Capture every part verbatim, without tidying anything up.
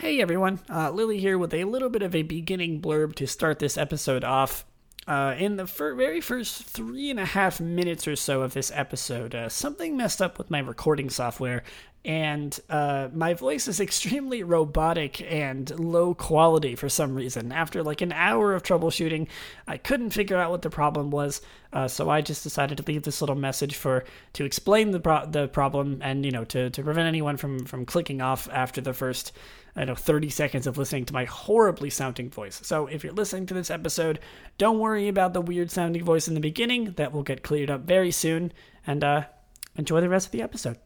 Hey everyone, uh, Lily here with a little bit of a beginning blurb to start this episode off. Uh, in the fir- very first three and a half minutes or so of this episode, uh, something messed up with my recording software, and uh, my voice is extremely robotic and low quality for some reason. After like an hour of troubleshooting, I couldn't figure out what the problem was, uh, so I just decided to leave this little message for to explain the pro- the problem and, you know, to, to prevent anyone from, from clicking off after the first I know thirty seconds of listening to my horribly sounding voice. So if you're listening to this episode, don't worry about the weird sounding voice in the beginning. That will get cleared up very soon. And uh, enjoy the rest of the episode.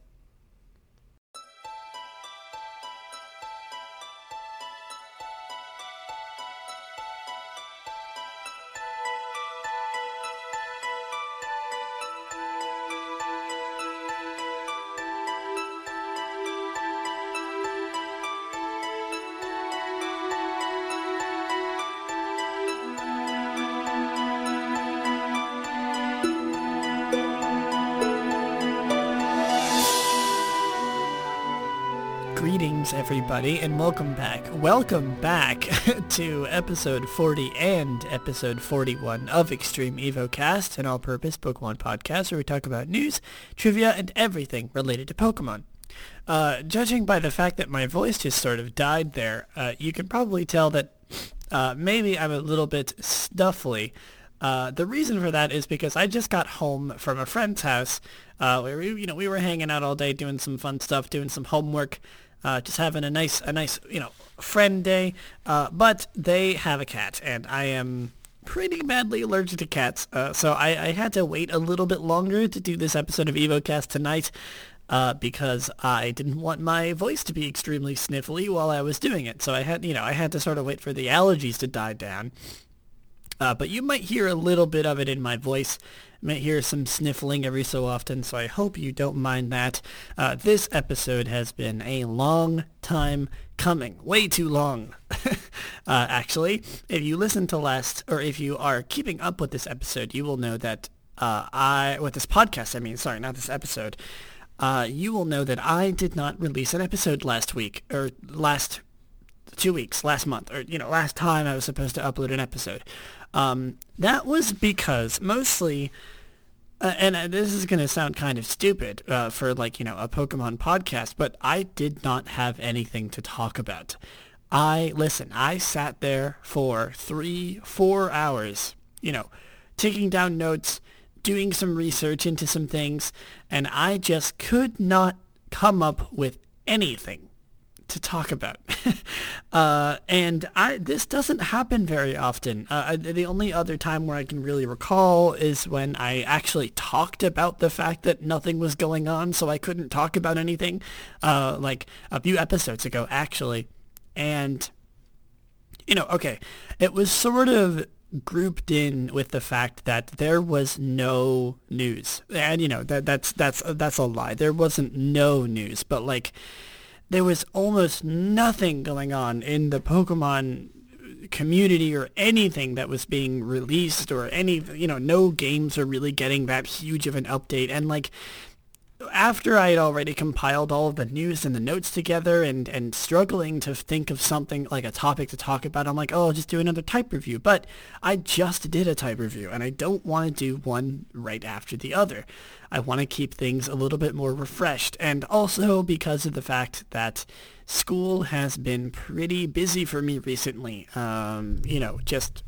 Everybody, and welcome back. Welcome back to episode forty and episode forty-one of Extreme Evo Cast, an all-purpose Pokemon podcast where we talk about news, trivia, and everything related to Pokemon. Uh, judging by the fact that my voice just sort of died there, uh, you can probably tell that uh, maybe I'm a little bit stuffly. Uh, the reason for that is because I just got home from a friend's house. Uh, we were, you know, we were hanging out all day, doing some fun stuff, doing some homework. Uh, just having a nice, a nice, you know, friend day. Uh, but they have a cat, and I am pretty badly allergic to cats. Uh, so I, I had to wait a little bit longer to do this episode of EvoCast tonight uh, because I didn't want my voice to be extremely sniffly while I was doing it. So I had, you know, I had to sort of wait for the allergies to die down. Uh, but you might hear a little bit of it in my voice. You might hear some sniffling every so often, so I hope you don't mind that. Uh, this episode has been a long time coming. Way too long. uh, actually, if you listened to last, or if you are keeping up with this episode, you will know that uh, I, with this podcast, I mean, sorry, not this episode, uh, you will know that I did not release an episode last week, or last two weeks, last month, or, you know, last time I was supposed to upload an episode. Um, that was because mostly, uh, and uh, this is going to sound kind of stupid uh, for like, you know, a Pokemon podcast, but I did not have anything to talk about. I, listen, I sat there for three, four hours, you know, taking down notes, doing some research into some things, and I just could not come up with anything to talk about. uh, and I this doesn't happen very often. Uh, I, the only other time where I can really recall is when I actually talked about the fact that nothing was going on, so I couldn't talk about anything, uh, like a few episodes ago, actually. And, you know, okay, it was sort of grouped in with the fact that there was no news. And, you know, that that's that's that's a lie. There wasn't no news, but, like, there was almost nothing going on in the Pokemon community or anything that was being released or any, you know, no games are really getting that huge of an update. And like, after I had already compiled all of the news and the notes together and, and struggling to think of something like a topic to talk about, I'm like, oh, I'll just do another type review. But I just did a type review, and I don't want to do one right after the other. I want to keep things a little bit more refreshed. And also because of the fact that school has been pretty busy for me recently. Um, you know, just...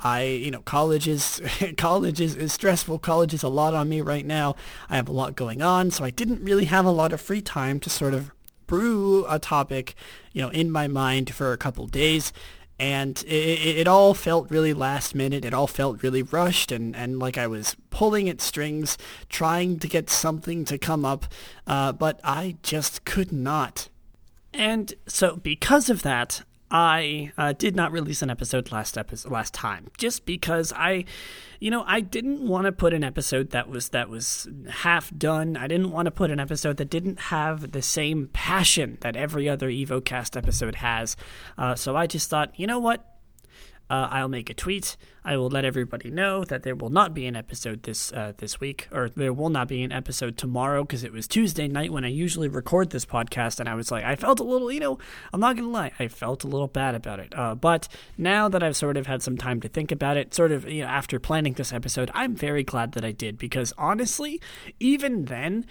I, you know, college is, college is, is stressful. College is a lot on me right now. I have a lot going on, so I didn't really have a lot of free time to sort of brew a topic, you know, in my mind for a couple days. And it, it all felt really last minute. It all felt really rushed, and, and like I was pulling at strings, trying to get something to come up, uh, but I just could not. And so because of that, I uh, did not release an episode last episode last time, just because I, you know, I didn't want to put an episode that was that was half done. I didn't want to put an episode that didn't have the same passion that every other EvoCast episode has. Uh, so I just thought, you know what? Uh, I'll make a tweet. I will let everybody know that there will not be an episode this uh, this week, or there will not be an episode tomorrow, because it was Tuesday night when I usually record this podcast, and I was like, I felt a little, you know, I'm not going to lie, I felt a little bad about it. Uh, but now that I've sort of had some time to think about it, sort of, you know, after planning this episode, I'm very glad that I did, because honestly, even then,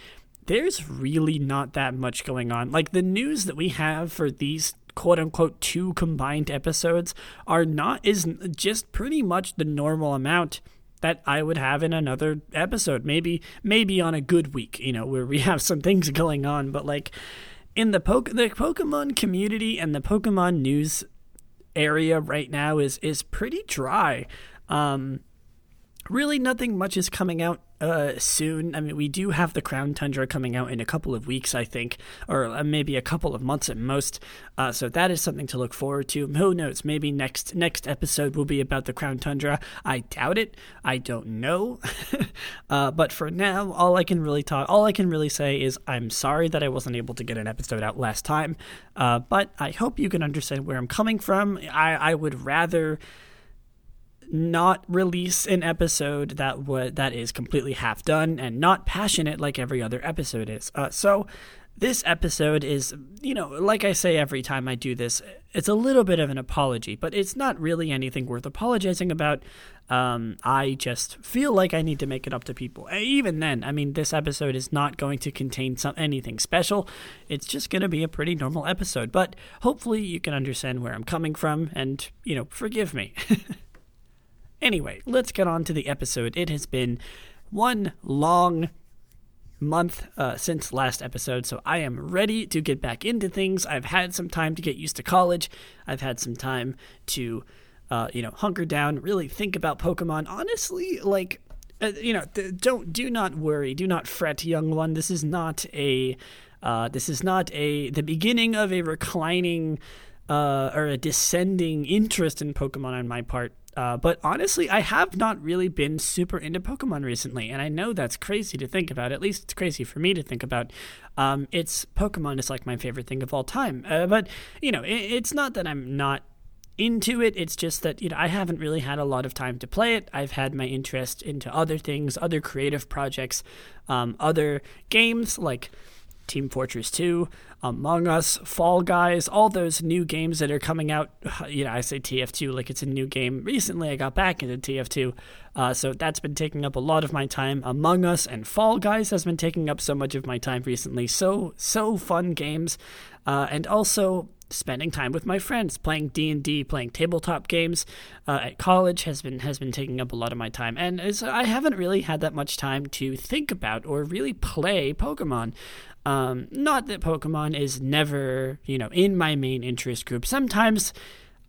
there's really not that much going on. Like, the news that we have for these quote-unquote two combined episodes are not is just pretty much the normal amount that I would have in another episode, maybe maybe on a good week, you know, where we have some things going on. But like in the po- the Pokemon community and the Pokemon news area right now is is pretty dry. Um really nothing much is coming out Uh, soon. I mean, we do have The Crown Tundra coming out in a couple of weeks, I think, or maybe a couple of months at most. Uh, so that is something to look forward to. Who knows? Maybe next next episode will be about The Crown Tundra. I doubt it. I don't know. uh, but for now, all I can really talk, all I can really say is I'm sorry that I wasn't able to get an episode out last time. Uh, but I hope you can understand where I'm coming from. I, I would rather not release an episode that w- that is completely half done and not passionate like every other episode is. Uh, so this episode is, you know, like I say every time I do this, it's a little bit of an apology, but it's not really anything worth apologizing about. Um, I just feel like I need to make it up to people. Even then, I mean, this episode is not going to contain some anything special. It's just going to be a pretty normal episode, but hopefully you can understand where I'm coming from and, you know, forgive me. Anyway, let's get on to the episode. It has been one long month uh, since last episode, so I am ready to get back into things. I've had some time to get used to college. I've had some time to, uh, you know, hunker down, really think about Pokemon. Honestly, like, uh, you know, th- don't, do not worry. Do not fret, young one. This is not a, uh, this is not a, the beginning of a reclining uh, or a descending interest in Pokemon on my part. Uh, but honestly, I have not really been super into Pokemon recently, and I know that's crazy to think about. At least it's crazy for me to think about. Um, it's Pokemon is like my favorite thing of all time. Uh, but, you know, it, it's not that I'm not into it. It's just that, you know, I haven't really had a lot of time to play it. I've had my interest into other things, other creative projects, um, other games like Team Fortress two, Among Us, Fall Guys, all those new games that are coming out. You know, I say T F two like it's a new game. Recently, I got back into T F two, uh, so that's been taking up a lot of my time. Among Us and Fall Guys has been taking up so much of my time recently. So, so fun games, uh, and also spending time with my friends, playing D and D, playing tabletop games uh, at college has been has been taking up a lot of my time, and it's, I haven't really had that much time to think about or really play Pokemon. Um, not that Pokemon is never, you know, in my main interest group. Sometimes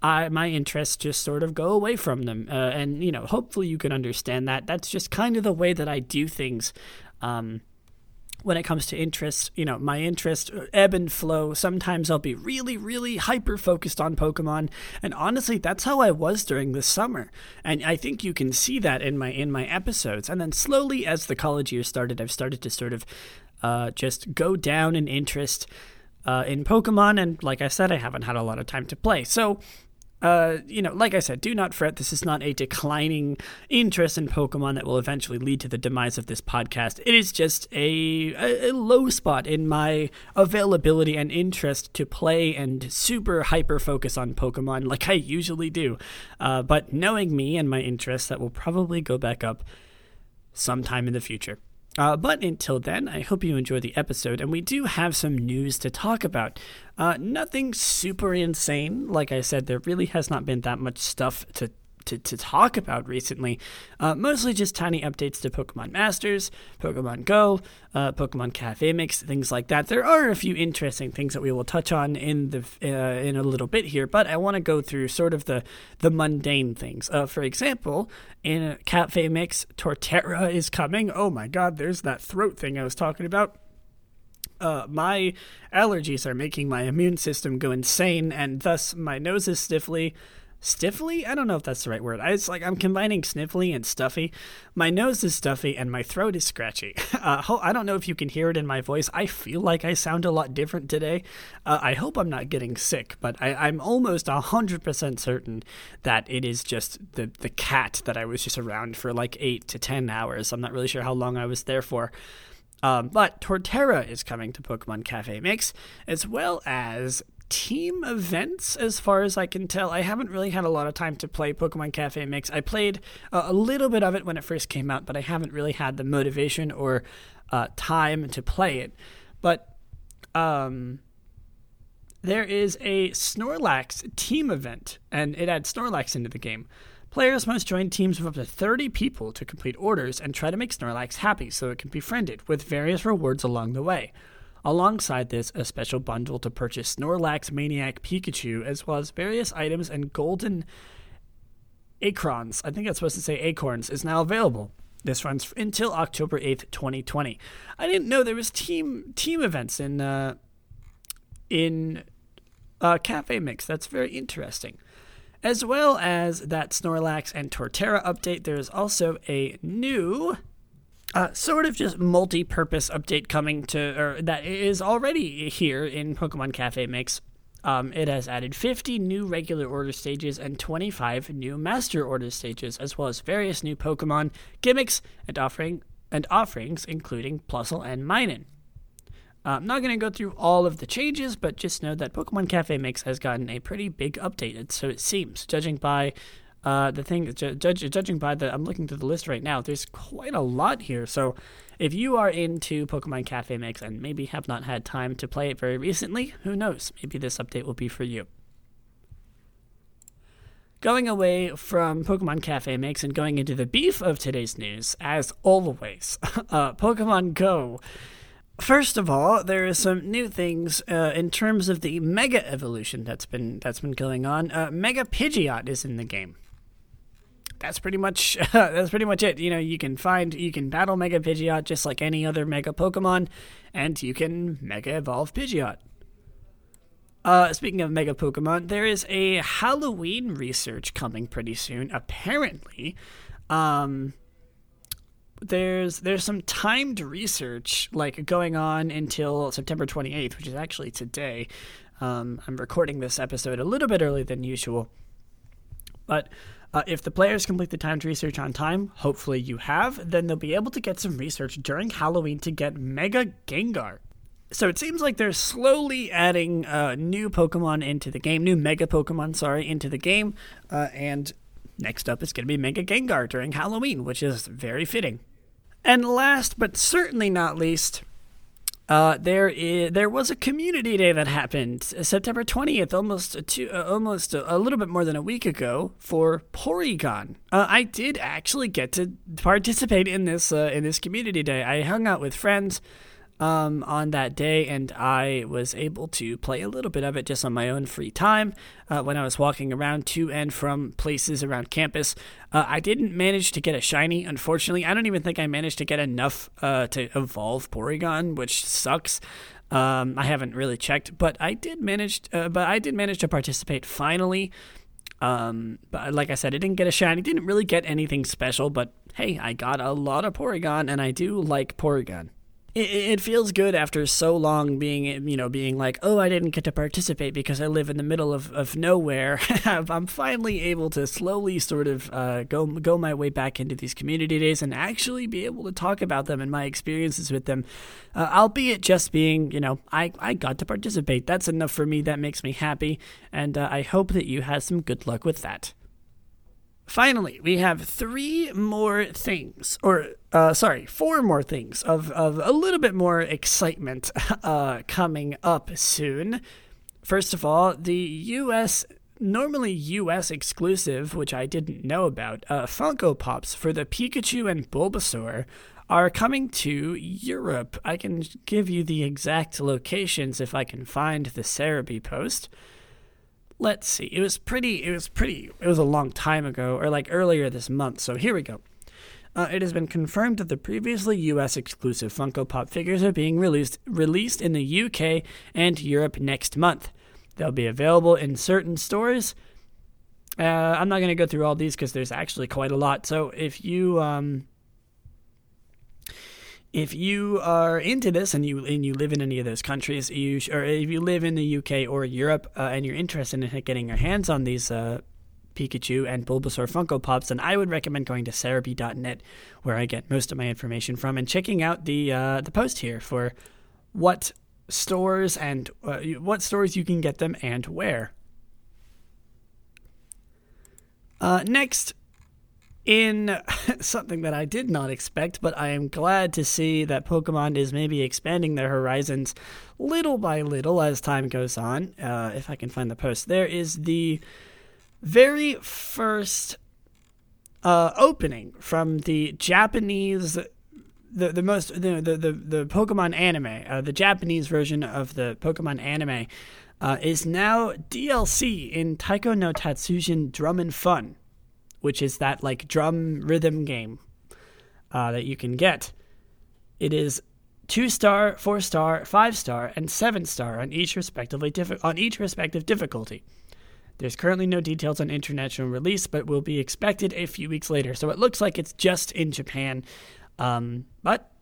I, my interests just sort of go away from them. Uh, and, you know, hopefully you can understand that. That's just kind of the way that I do things. Um, when it comes to interests, you know, my interests ebb and flow. Sometimes I'll be really, really hyper-focused on Pokemon. And honestly, that's how I was during the summer. And I think you can see that in my, in my episodes. And then slowly as the college year started, I've started to sort of Uh, just go down in interest uh, in Pokemon, and like I said, I haven't had a lot of time to play. So, uh, you know, like I said, do not fret. This is not a declining interest in Pokemon that will eventually lead to the demise of this podcast. It is just a, a, a low spot in my availability and interest to play and super hyper focus on Pokemon like I usually do. Uh, but knowing me and my interests, that will probably go back up sometime in the future. Uh, but until then, I hope you enjoy the episode, and we do have some news to talk about. Uh, nothing super insane. Like I said, there really has not been that much stuff to to, to talk about recently. Uh, mostly just tiny updates to Pokémon Masters, Pokémon Go, uh, Pokémon Café Mix, things like that. There are a few interesting things that we will touch on in the uh, in a little bit here, but I want to go through sort of the, the mundane things. Uh, for example, in Café Mix, Torterra is coming. Oh my god, there's that throat thing I was talking about. Uh, my allergies are making my immune system go insane, and thus my nose is stiffly stiffly? I don't know if that's the right word. I, it's like I'm combining sniffly and stuffy. My nose is stuffy and my throat is scratchy. Uh, I don't know if you can hear it in my voice. I feel like I sound a lot different today. Uh, I hope I'm not getting sick, but I, I'm almost one hundred percent certain that it is just the, the cat that I was just around for like eight to ten hours. I'm not really sure how long I was there for. Um, but Torterra is coming to Pokémon Café Mix, as well as team events, as far as I can tell. I haven't really had a lot of time to play Pokémon Café Mix. I played uh, a little bit of it when it first came out, but I haven't really had the motivation or uh, time to play it. But um, there is a Snorlax team event, and it adds Snorlax into the game. Players must join teams of up to thirty people to complete orders and try to make Snorlax happy so it can be friended, with various rewards along the way. Alongside this, a special bundle to purchase Snorlax Maniac Pikachu, as well as various items and golden acorns, I think that's supposed to say acorns, is now available. This runs until October eighth, twenty twenty. I didn't know there was team team events in, uh, in uh, Cafe Mix. That's very interesting. As well as that Snorlax and Torterra update, there is also a new uh, sort of just multi-purpose update coming to, or that is already here in Pokemon Cafe Mix. Um, it has added fifty new regular order stages and twenty-five new master order stages, as well as various new Pokemon gimmicks and offering and offerings, including Plusle and Minun. Uh, I'm not going to go through all of the changes, but just know that Pokemon Cafe Mix has gotten a pretty big update, so it seems, judging by uh, the thing, ju- judge, judging by the, I'm looking through the list right now, there's quite a lot here, so if you are into Pokemon Cafe Mix and maybe have not had time to play it very recently, who knows, maybe this update will be for you. Going away from Pokemon Cafe Mix and going into the beef of today's news, as always, uh, Pokemon Go. First of all, there is some new things uh, in terms of the Mega Evolution that's been that's been going on. Uh, Mega Pidgeot is in the game. That's pretty much uh, that's pretty much it. You know, you can find you can battle Mega Pidgeot just like any other Mega Pokemon, and you can Mega Evolve Pidgeot. Uh, speaking of Mega Pokemon, there is a Halloween research coming pretty soon. Apparently, um. There's there's some timed research like going on until September twenty-eighth, which is actually today. Um, I'm recording this episode a little bit earlier than usual. But uh, if the players complete the timed research on time, hopefully you have, then they'll be able to get some research during Halloween to get Mega Gengar. So it seems like they're slowly adding uh, new Pokemon into the game, new Mega Pokemon, sorry, into the game. Uh, and next up is going to be Mega Gengar during Halloween, which is very fitting. And last, but certainly not least, uh, there is there was a community day that happened September twentieth, almost two, uh, almost a, a little bit more than a week ago, for Porygon. Uh, I did actually get to participate in this uh, in this community day. I hung out with friends um, on that day, and I was able to play a little bit of it just on my own free time uh, when I was walking around to and from places around campus. Uh, I didn't manage to get a shiny, unfortunately. I don't even think I managed to get enough uh, to evolve Porygon, which sucks. Um, I haven't really checked, but I did manage. Uh, but I did manage to participate finally. Um, but like I said, I didn't get a shiny. Didn't really get anything special. But hey, I got a lot of Porygon, and I do like Porygon. It feels good after so long being, you know, being like, oh, I didn't get to participate because I live in the middle of, of nowhere. I'm finally able to slowly sort of uh, go go my way back into these community days and actually be able to talk about them and my experiences with them, uh, albeit just being, you know, I, I got to participate. That's enough for me. That makes me happy, and uh, I hope that you had some good luck with that. Finally, we have three more things, or uh, sorry, four more things of, of a little bit more excitement uh, coming up soon. First of all, the U S, normally U S exclusive, which I didn't know about, uh, Funko Pops for the Pikachu and Bulbasaur are coming to Europe. I can give you the exact locations if I can find the Serebii post. Let's see. It was pretty, it was pretty, it was a long time ago, or like earlier this month, so here we go. Uh, it has been confirmed that the previously U S exclusive Funko Pop figures are being released released in the U K and Europe next month. They'll be available in certain stores Uh, I'm not going to go through all these because there's actually quite a lot. So if you um, if you are into this and you and you live in any of those countries, you sh- or if you live in the U K or Europe uh, and you're interested in getting your hands on these uh, Pikachu and Bulbasaur Funko Pops, then I would recommend going to Serebii dot net, where I get most of my information from, and checking out the uh, the post here for what stores and uh, what stores you can get them and where. Uh, next, in something that I did not expect, but I am glad to see that Pokemon is maybe expanding their horizons little by little as time goes on. Uh, if I can find the post, there is the very first uh, opening from the Japanese, the the most the the the, the Pokemon anime, uh, the Japanese version of the Pokemon anime. Uh, is now D L C in Taiko no Tatsujin Drum and Fun, which is that like drum rhythm game uh, that you can get. It is two star, four star, five star, and seven star on each respectively diffi- on each respective difficulty. There's currently no details on international release, but will be expected a few weeks later. So it looks like it's just in Japan, um, but.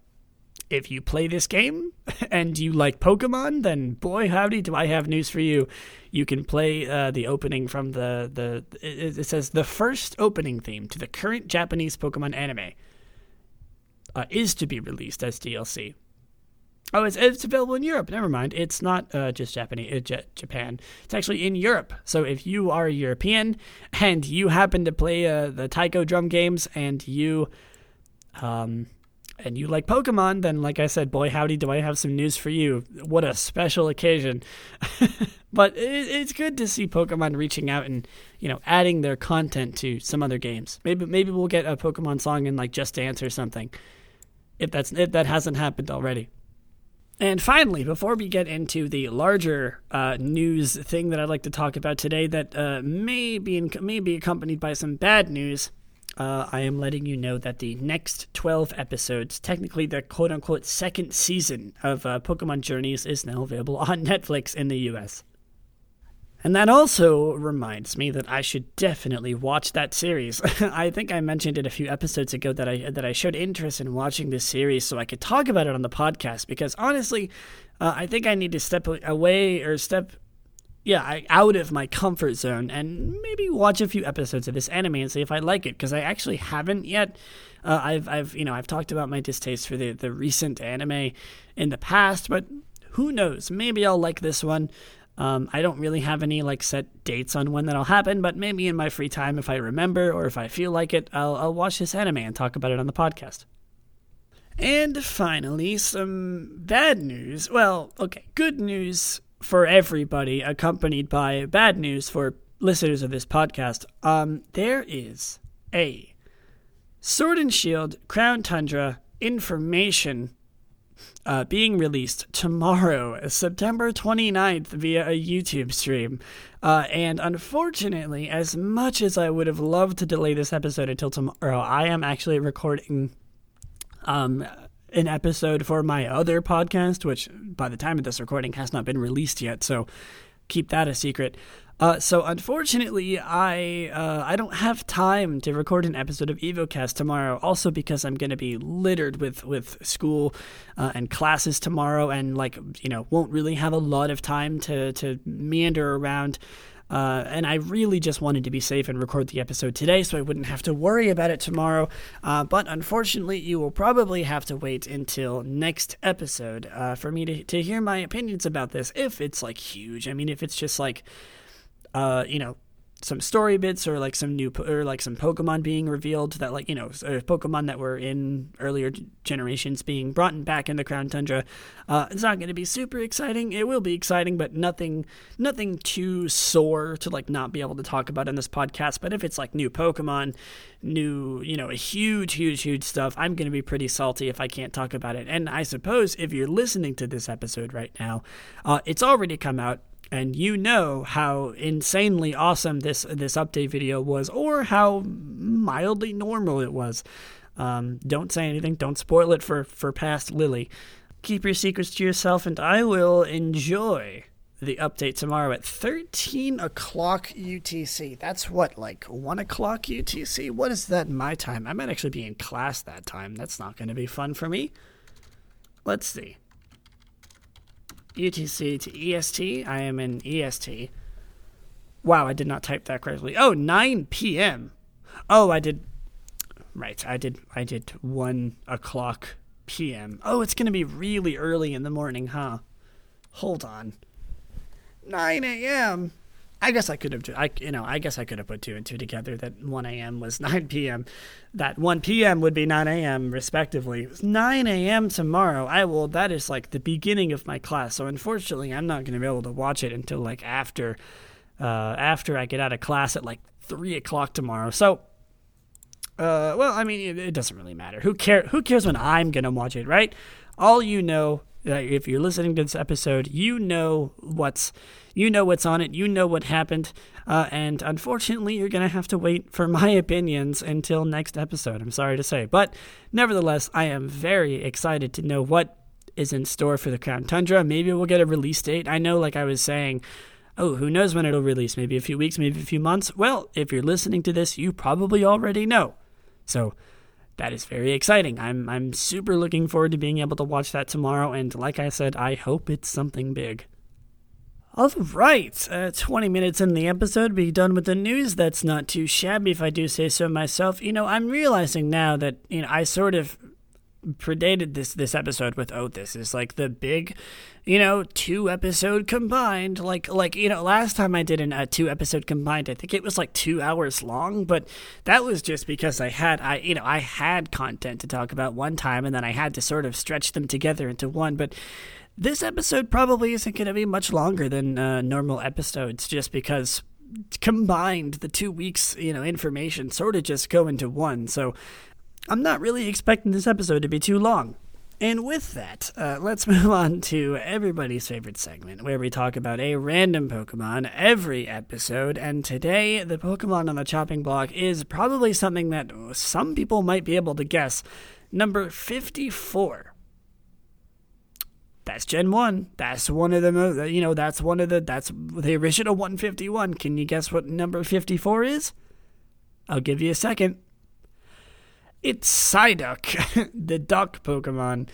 If you play this game and you like Pokemon, then boy howdy do I have news for you. You can play uh, the opening from the... the it, it says, the first opening theme to the current Japanese Pokemon anime uh, is to be released as D L C. Oh, it's, it's available in Europe. Never mind. It's not uh, just Japanese, uh, J- Japan. It's actually in Europe. So if you are a European and you happen to play uh, the taiko drum games and you... um. and you like Pokemon, then like I said, boy howdy do I have some news for you. What a special occasion. But it, it's good to see Pokemon reaching out and, you know, adding their content to some other games. Maybe maybe we'll get a Pokemon song in like Just Dance or something, if that's if that hasn't happened already. And finally, before we get into the larger uh, news thing that I'd like to talk about today that uh, may be in, may be accompanied by some bad news, Uh, I am letting you know that the next twelve episodes, technically the quote-unquote second season of uh, Pokémon Journeys, is now available on Netflix in the U S. And that also reminds me that I should definitely watch that series. I think I mentioned it a few episodes ago that I that I showed interest in watching this series so I could talk about it on the podcast. Because honestly, uh, I think I need to step away or step... yeah, I, out of my comfort zone and maybe watch a few episodes of this anime and see if I like it, because I actually haven't yet. Uh, I've, I've, you know, I've talked about my distaste for the, the recent anime in the past, but who knows? Maybe I'll like this one. Um, I don't really have any like set dates on when that'll happen, but maybe in my free time, if I remember or if I feel like it, I'll, I'll watch this anime and talk about it on the podcast. And finally, some bad news. Well, okay, good news for everybody, accompanied by bad news for listeners of this podcast. Um, there is a Sword and Shield Crown Tundra information uh, being released tomorrow, September twenty-ninth, via a YouTube stream. Uh, and unfortunately, as much as I would have loved to delay this episode until tomorrow, I am actually recording... Um, an episode for my other podcast, which by the time of this recording has not been released yet, so keep that a secret. Uh, so unfortunately, I uh, I don't have time to record an episode of EvoCast tomorrow, also because I'm going to be littered with, with school uh, and classes tomorrow, and like, you know, won't really have a lot of time to, to meander around. Uh, and I really just wanted to be safe and record the episode today so I wouldn't have to worry about it tomorrow. Uh, but unfortunately, you will probably have to wait until next episode uh, for me to, to hear my opinions about this, if it's, like, huge. I mean, if it's just, like, uh, you know, some story bits or, like, some new po- or like some Pokemon being revealed that, like, you know, Pokemon that were in earlier generations being brought back in the Crown Tundra. Uh, it's not going to be super exciting. It will be exciting, but nothing nothing too sore to, like, not be able to talk about in this podcast. But if it's, like, new Pokemon, new, you know, huge, huge, huge stuff, I'm going to be pretty salty if I can't talk about it. And I suppose if you're listening to this episode right now, uh, it's already come out. And you know how insanely awesome this this update video was, or how mildly normal it was. Um, don't say anything. Don't spoil it for, for past Lily. Keep your secrets to yourself, and I will enjoy the update tomorrow at thirteen o'clock U T C. That's what, like one o'clock U T C? What is that my time? I might actually be in class that time. That's not going to be fun for me. Let's see. U T C to E S T. I am in E S T. Wow, I did not type that correctly. Oh, nine p.m. Oh, I did... Right, I did I did one o'clock p.m. Oh, it's going to be really early in the morning, huh? Hold on. nine a.m. I guess I could have, I you know, I guess I could have put two and two together. That one a.m. was nine p.m. That one p.m. would be nine a.m. respectively. nine a.m. tomorrow. I will. That is like the beginning of my class. So unfortunately, I'm not going to be able to watch it until like after, uh, after I get out of class at like three o'clock tomorrow. So, uh, well, I mean, it, it doesn't really matter. Who care? Who cares when I'm going to watch it, right? All you know. If you're listening to this episode, you know what's you know what's on it, you know what happened, uh, and unfortunately, you're gonna have to wait for my opinions until next episode. I'm sorry to say, but nevertheless, I am very excited to know what is in store for the Crown Tundra. Maybe we'll get a release date. I know, like I was saying, oh, who knows when it'll release? Maybe a few weeks, maybe a few months. Well, if you're listening to this, you probably already know. So. That is very exciting. I'm I'm super looking forward to being able to watch that tomorrow, and like I said, I hope it's something big. All right, uh, twenty minutes in the episode, be done with the news. That's not too shabby, if I do say so myself. You know, I'm realizing now that you know I sort of predated this this episode with oh, this is like the big, you know, two episode combined. Like like you know, last time I did a uh, two episode combined, I think it was like two hours long. But that was just because I had I you know I had content to talk about one time, and then I had to sort of stretch them together into one. But this episode probably isn't going to be much longer than uh, normal episodes, just because combined the two weeks you know information sort of just go into one. So. I'm not really expecting this episode to be too long. And with that, uh, let's move on to everybody's favorite segment, where we talk about a random Pokemon every episode. And today, the Pokemon on the chopping block is probably something that some people might be able to guess. Number fifty-four. That's Gen one. That's one of the, mo- you know, that's one of the, that's the original one fifty-one. Can you guess what number fifty-four is? I'll give you a second. It's Psyduck, the duck Pokemon.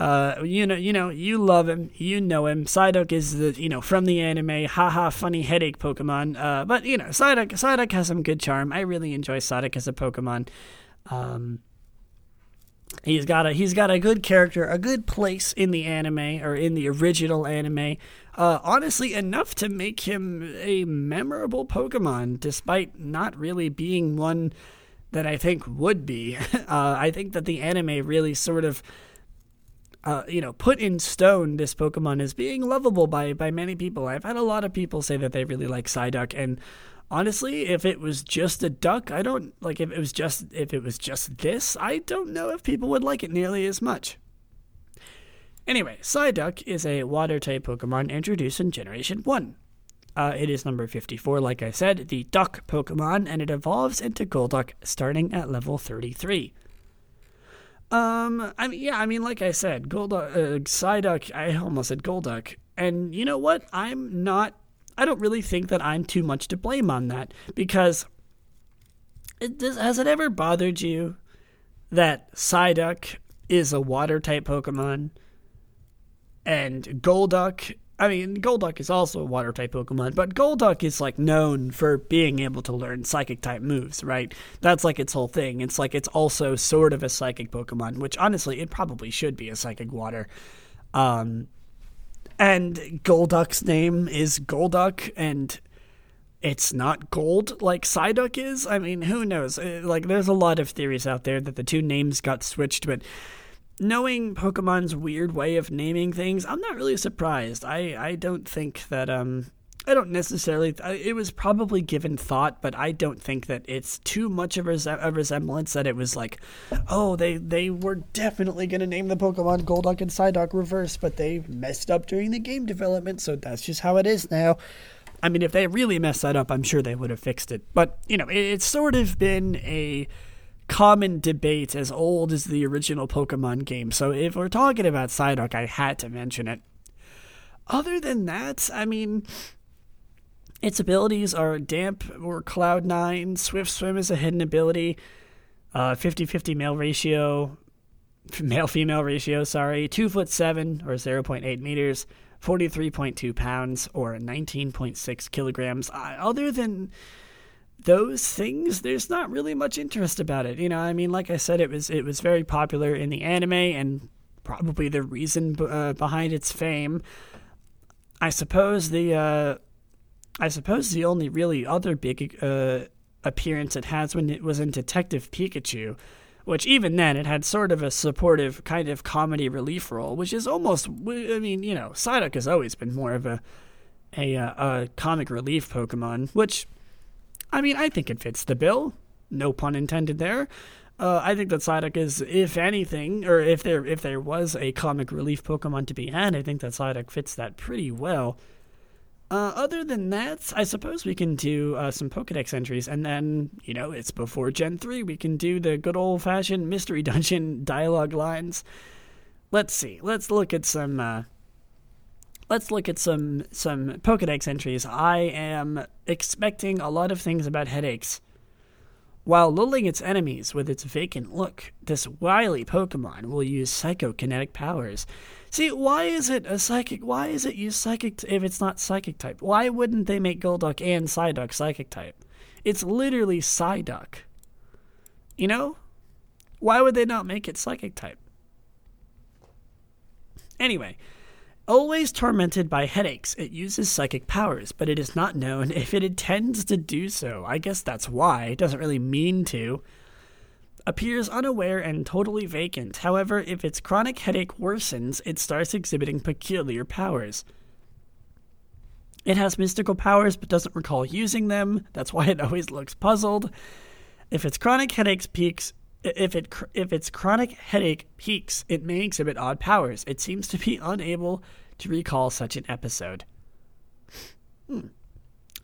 Uh, you know, you know, you love him, you know him. Psyduck is the, you know, from the anime, haha, funny headache Pokemon. Uh, but you know, Psyduck, Psyduck has some good charm. I really enjoy Psyduck as a Pokemon. Um, he's got a he's got a good character, a good place in the anime or in the original anime. Uh, honestly, enough to make him a memorable Pokemon, despite not really being one. That I think would be. Uh, I think that the anime really sort of, uh, you know, put in stone this Pokemon as being lovable by, by many people. I've had a lot of people say that they really like Psyduck, and honestly, if it was just a duck, I don't like. If it was just if it was just this, I don't know if people would like it nearly as much. Anyway, Psyduck is a water type Pokemon introduced in Generation One. Uh, it is number fifty-four, like I said, the duck Pokemon, and it evolves into Golduck starting at level thirty-three. Um, I mean, yeah, I mean, like I said, Golduck, uh, Psyduck, I almost said Golduck, and you know what? I'm not, I don't really think that I'm too much to blame on that, because it, does, has it ever bothered you that Psyduck is a water-type Pokemon, and Golduck I mean, Golduck is also a water-type Pokemon, but Golduck is, like, known for being able to learn psychic-type moves, right? That's, like, its whole thing. It's, like, it's also sort of a psychic Pokemon, which, honestly, it probably should be a psychic water. Um, and Golduck's name is Golduck, and it's not gold like Psyduck is? I mean, who knows? Like, there's a lot of theories out there that the two names got switched, but... Knowing Pokemon's weird way of naming things, I'm not really surprised. I, I don't think that, um, I don't necessarily, I, it was probably given thought, but I don't think that it's too much of res- a resemblance that it was like, oh, they, they were definitely going to name the Pokemon Golduck and Psyduck reverse, but they messed up during the game development, so that's just how it is now. I mean, if they really messed that up, I'm sure they would have fixed it. But, you know, it, it's sort of been a... common debate as old as the original Pokemon game. So if we're talking about Psyduck, I had to mention it. Other than that, I mean, its abilities are Damp or Cloud nine, Swift Swim is a hidden ability, uh, fifty-fifty male ratio, male-female ratio, sorry, two foot seven or zero point eight meters, forty-three point two pounds or nineteen point six kilograms. Uh, other than those things, there's not really much interest about it. You know, I mean, like I said, it was it was very popular in the anime and probably the reason b- uh, behind its fame. I suppose the uh, I suppose the only really other big uh, appearance it has when it was in Detective Pikachu, which even then it had sort of a supportive kind of comedy relief role, which is almost, I mean, you know, Psyduck has always been more of a a, a comic relief Pokemon, which, I mean, I think it fits the bill. No pun intended there. Uh, I think that Psyduck is, if anything, or if there if there was a comic relief Pokemon to be had, I think that Psyduck fits that pretty well. Uh, other than that, I suppose we can do uh, some Pokedex entries, and then, you know, it's before Gen three. We can do the good old-fashioned Mystery Dungeon dialogue lines. Let's see. Let's look at some... Uh, Let's look at some, some Pokedex entries. I am expecting a lot of things about headaches. While lulling its enemies with its vacant look, this wily Pokemon will use psychokinetic powers. See, why is it a psychic? Why is it use psychic t- if it's not psychic type? Why wouldn't they make Golduck and Psyduck psychic type? It's literally Psyduck. You know? Why would they not make it psychic type? Anyway... Always tormented by headaches, it uses psychic powers, but it is not known if it intends to do so. I guess that's why. It doesn't really mean to. Appears unaware and totally vacant. However, if its chronic headache worsens, it starts exhibiting peculiar powers. It has mystical powers, but doesn't recall using them. That's why it always looks puzzled. If its chronic headaches peaks... If it if its chronic headache peaks, it may exhibit odd powers. It seems to be unable to recall such an episode. Hmm.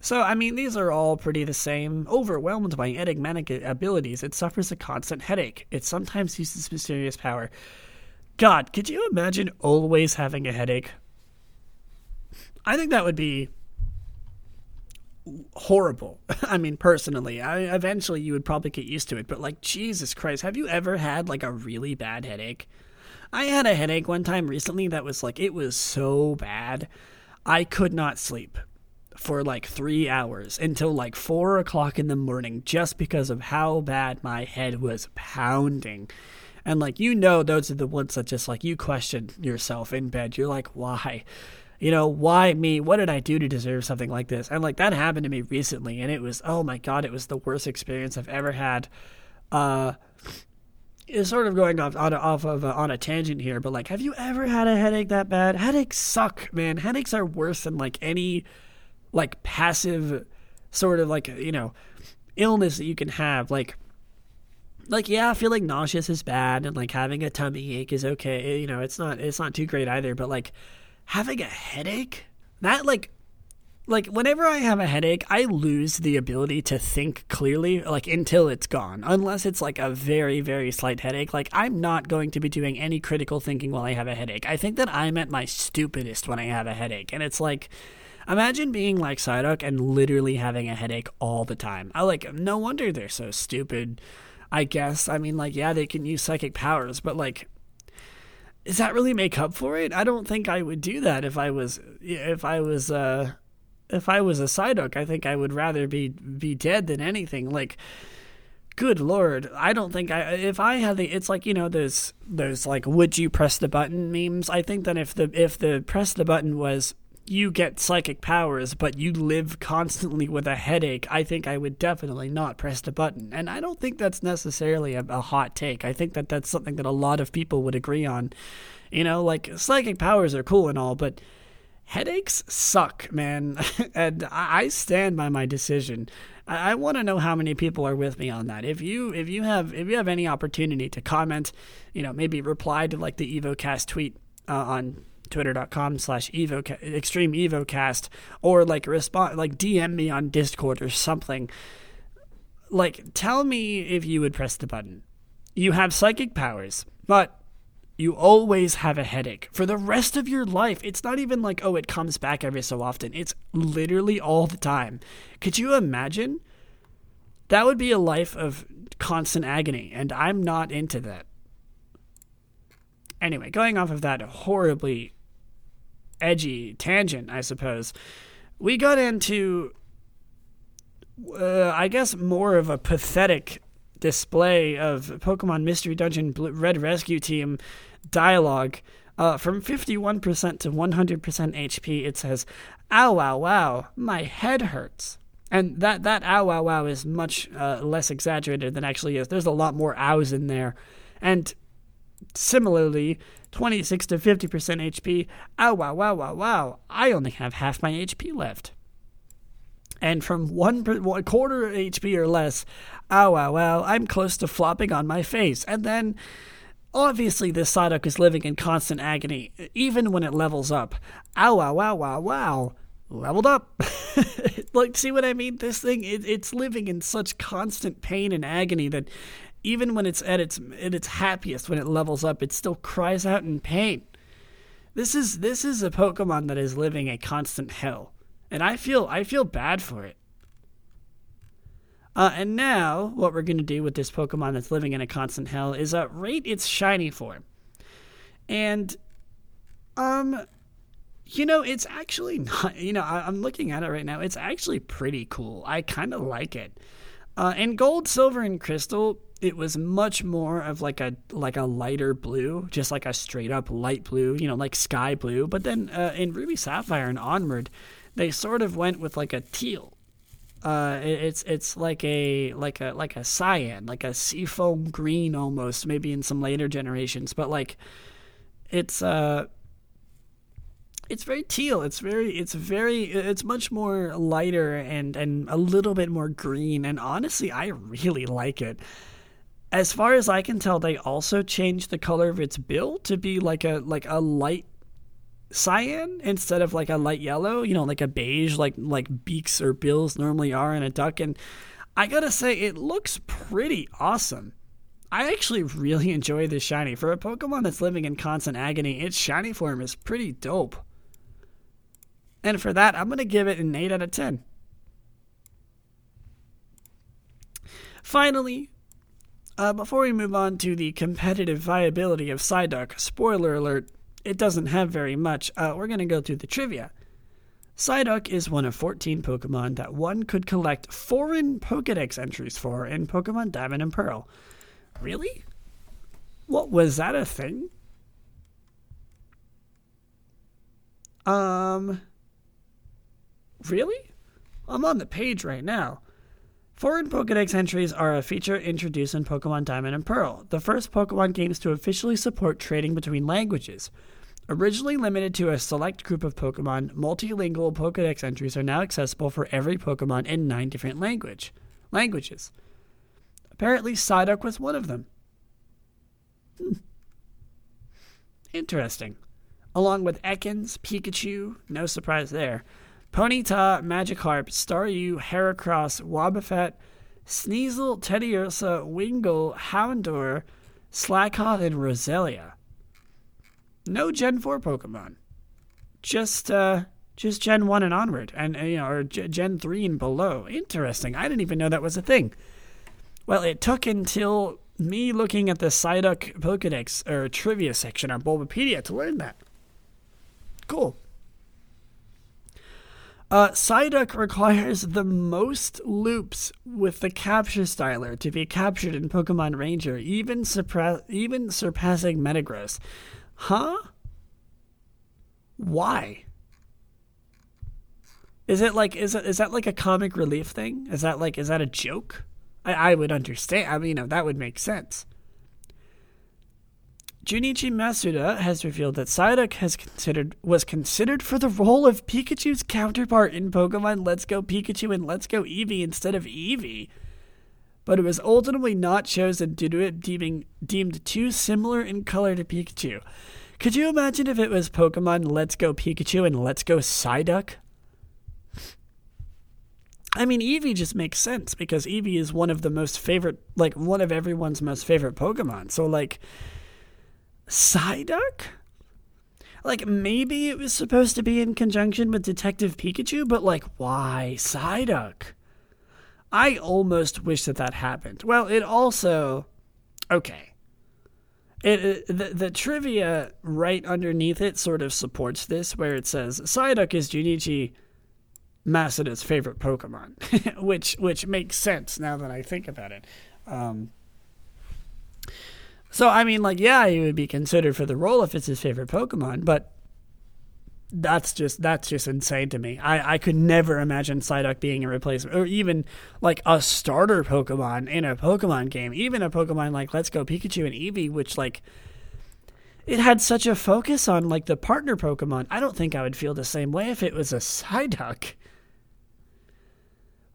So, I mean, these are all pretty the same. Overwhelmed by enigmatic abilities, it suffers a constant headache. It sometimes uses mysterious power. God, could you imagine always having a headache? I think that would be... horrible. I mean, personally, I, eventually you would probably get used to it, but like, Jesus Christ, have you ever had like a really bad headache? I had a headache one time recently that was like, it was so bad. I could not sleep for like three hours until like four o'clock in the morning, just because of how bad my head was pounding. And like, you know, those are the ones that just like, you question yourself in bed. You're like, why? You know, why me? What did I do to deserve something like this? And, like, that happened to me recently, and it was, oh, my God, it was the worst experience I've ever had. Uh, it's sort of going off, on, off of uh, on a tangent here, but, like, have you ever had a headache that bad? Headaches suck, man. Headaches are worse than, like, any, like, passive sort of, like, you know, illness that you can have. Like, like, yeah, feeling nauseous is bad, and, like, having a tummy ache is okay. You know, it's not it's not too great either, but, like, having a headache? That, like, like whenever I have a headache, I lose the ability to think clearly, like, until it's gone. Unless it's, like, a very, very slight headache. Like, I'm not going to be doing any critical thinking while I have a headache. I think that I'm at my stupidest when I have a headache. And it's, like, imagine being, like, Psyduck and literally having a headache all the time. I, like, no wonder they're so stupid, I guess. I mean, like, yeah, they can use psychic powers, but, like... does that really make up for it? I don't think I would do that if I was if I was uh, if I was a Psyduck. I think I would rather be be dead than anything. Like, good Lord, I don't think I if I had the it's like, you know, those those like would you press the button memes. I think that if the if the press the button was you get psychic powers but you live constantly with a headache, I think I would definitely not press the button. And I don't think that's necessarily a, a hot take. I think that that's something that a lot of people would agree on. You know, like, psychic powers are cool and all, but headaches suck, man. And I stand by my decision. I, I want to know how many people are with me on that. If you if you have if you have any opportunity to comment, you know, maybe reply to like the EvoCast tweet uh, on twitter.com slash evo extreme evocast, or like respond, like D M me on Discord or something. Like, tell me if you would press the button. You have psychic powers, but you always have a headache for the rest of your life. It's not even like, oh, it comes back every so often. It's literally all the time. Could you imagine? That would be a life of constant agony, and I'm not into that. Anyway, going off of that horribly edgy tangent, I suppose, we got into, uh, I guess, more of a pathetic display of Pokemon Mystery Dungeon Blue Red Rescue Team dialogue. Uh, from fifty-one percent to one hundred percent H P, it says, "Ow, wow, wow, my head hurts." And that, that ow, wow, wow is much uh, less exaggerated than actually is. There's a lot more ows in there. And similarly, twenty-six to fifty percent H P, ow, wow, wow, wow, wow, I only have half my H P left. And from one, per, one quarter H P or less, ow, wow, wow, I'm close to flopping on my face. And then, obviously, this Psyduck is living in constant agony, even when it levels up. Ow, wow, wow, wow, wow. Leveled up. Like, see what I mean? This thing, it, it's living in such constant pain and agony that even when it's at its at its happiest, when it levels up, it still cries out in pain. This is this is a Pokemon that is living a constant hell, and I feel I feel bad for it. Uh, and now, what we're gonna do with this Pokemon that's living in a constant hell is uh, rate its shiny form, and um. You know, it's actually not, you know, I, I'm looking at it right now. It's actually pretty cool. I kind of like it. Uh, in Gold, Silver, and Crystal, it was much more of like a like a lighter blue, just like a straight up light blue, you know, like sky blue. But then uh, in Ruby, Sapphire, and onward, they sort of went with like a teal. Uh, it, it's it's like a like a like a cyan, like a seafoam green almost, maybe in some later generations. But like, it's uh. It's very teal. It's very, it's very, it's much more lighter and, and a little bit more green. And honestly, I really like it. As far as I can tell, they also changed the color of its bill to be like a, like a light cyan instead of like a light yellow, you know, like a beige, like, like beaks or bills normally are in a duck. And I gotta say, it looks pretty awesome. I actually really enjoy this shiny. For a Pokemon that's living in constant agony, its shiny form is pretty dope. And for that, I'm going to give it an eight out of ten. Finally, uh, before we move on to the competitive viability of Psyduck, spoiler alert, it doesn't have very much. Uh, we're going to go through the trivia. Psyduck is one of fourteen Pokemon that one could collect foreign Pokedex entries for in Pokemon Diamond and Pearl. Really? What, was that a thing? Um... Really? I'm on the page right now. Foreign Pokédex entries are a feature introduced in Pokémon Diamond and Pearl, the first Pokémon games to officially support trading between languages. Originally limited to a select group of Pokémon, multilingual Pokédex entries are now accessible for every Pokémon in nine different language languages. Apparently, Psyduck was one of them. Hmm. Interesting. Along with Ekans, Pikachu, no surprise there, Ponyta, Magikarp, Staryu, Heracross, Wobbuffet, Sneasel, Teddiursa, Wingull, Houndour, Slakoth, and Roselia. No Gen four Pokemon. Just uh, just Gen one and onward, and you know, or Gen three and below. Interesting. I didn't even know that was a thing. Well, it took until me looking at the Psyduck Pokedex, or trivia section on Bulbapedia to learn that. Cool. Uh, Psyduck requires the most loops with the capture styler to be captured in Pokemon Ranger, even, surpra- even surpassing Metagross. Huh? Why? Is it like is it is that like a comic relief thing? Is that like is that a joke? I, I would understand. I mean, you know, that would make sense. Junichi Masuda has revealed that Psyduck has considered was considered for the role of Pikachu's counterpart in Pokemon Let's Go Pikachu and Let's Go Eevee instead of Eevee, but it was ultimately not chosen due to it deeming, deemed too similar in color to Pikachu. Could you imagine if it was Pokemon Let's Go Pikachu and Let's Go Psyduck? I mean, Eevee just makes sense because Eevee is one of the most favorite, like one of everyone's most favorite Pokemon. So like, Psyduck? Like, maybe it was supposed to be in conjunction with Detective Pikachu, but, like, why Psyduck? I almost wish that that happened. Well, it also... Okay. It, the, the trivia right underneath it sort of supports this, where it says, Psyduck is Junichi Masuda's favorite Pokemon, which which makes sense now that I think about it. Um, so, I mean, like, yeah, he would be considered for the role if it's his favorite Pokemon, but that's just that's just insane to me. I, I could never imagine Psyduck being a replacement, or even, like, a starter Pokemon in a Pokemon game. Even a Pokemon like Let's Go Pikachu and Eevee, which, like, it had such a focus on, like, the partner Pokemon. I don't think I would feel the same way if it was a Psyduck.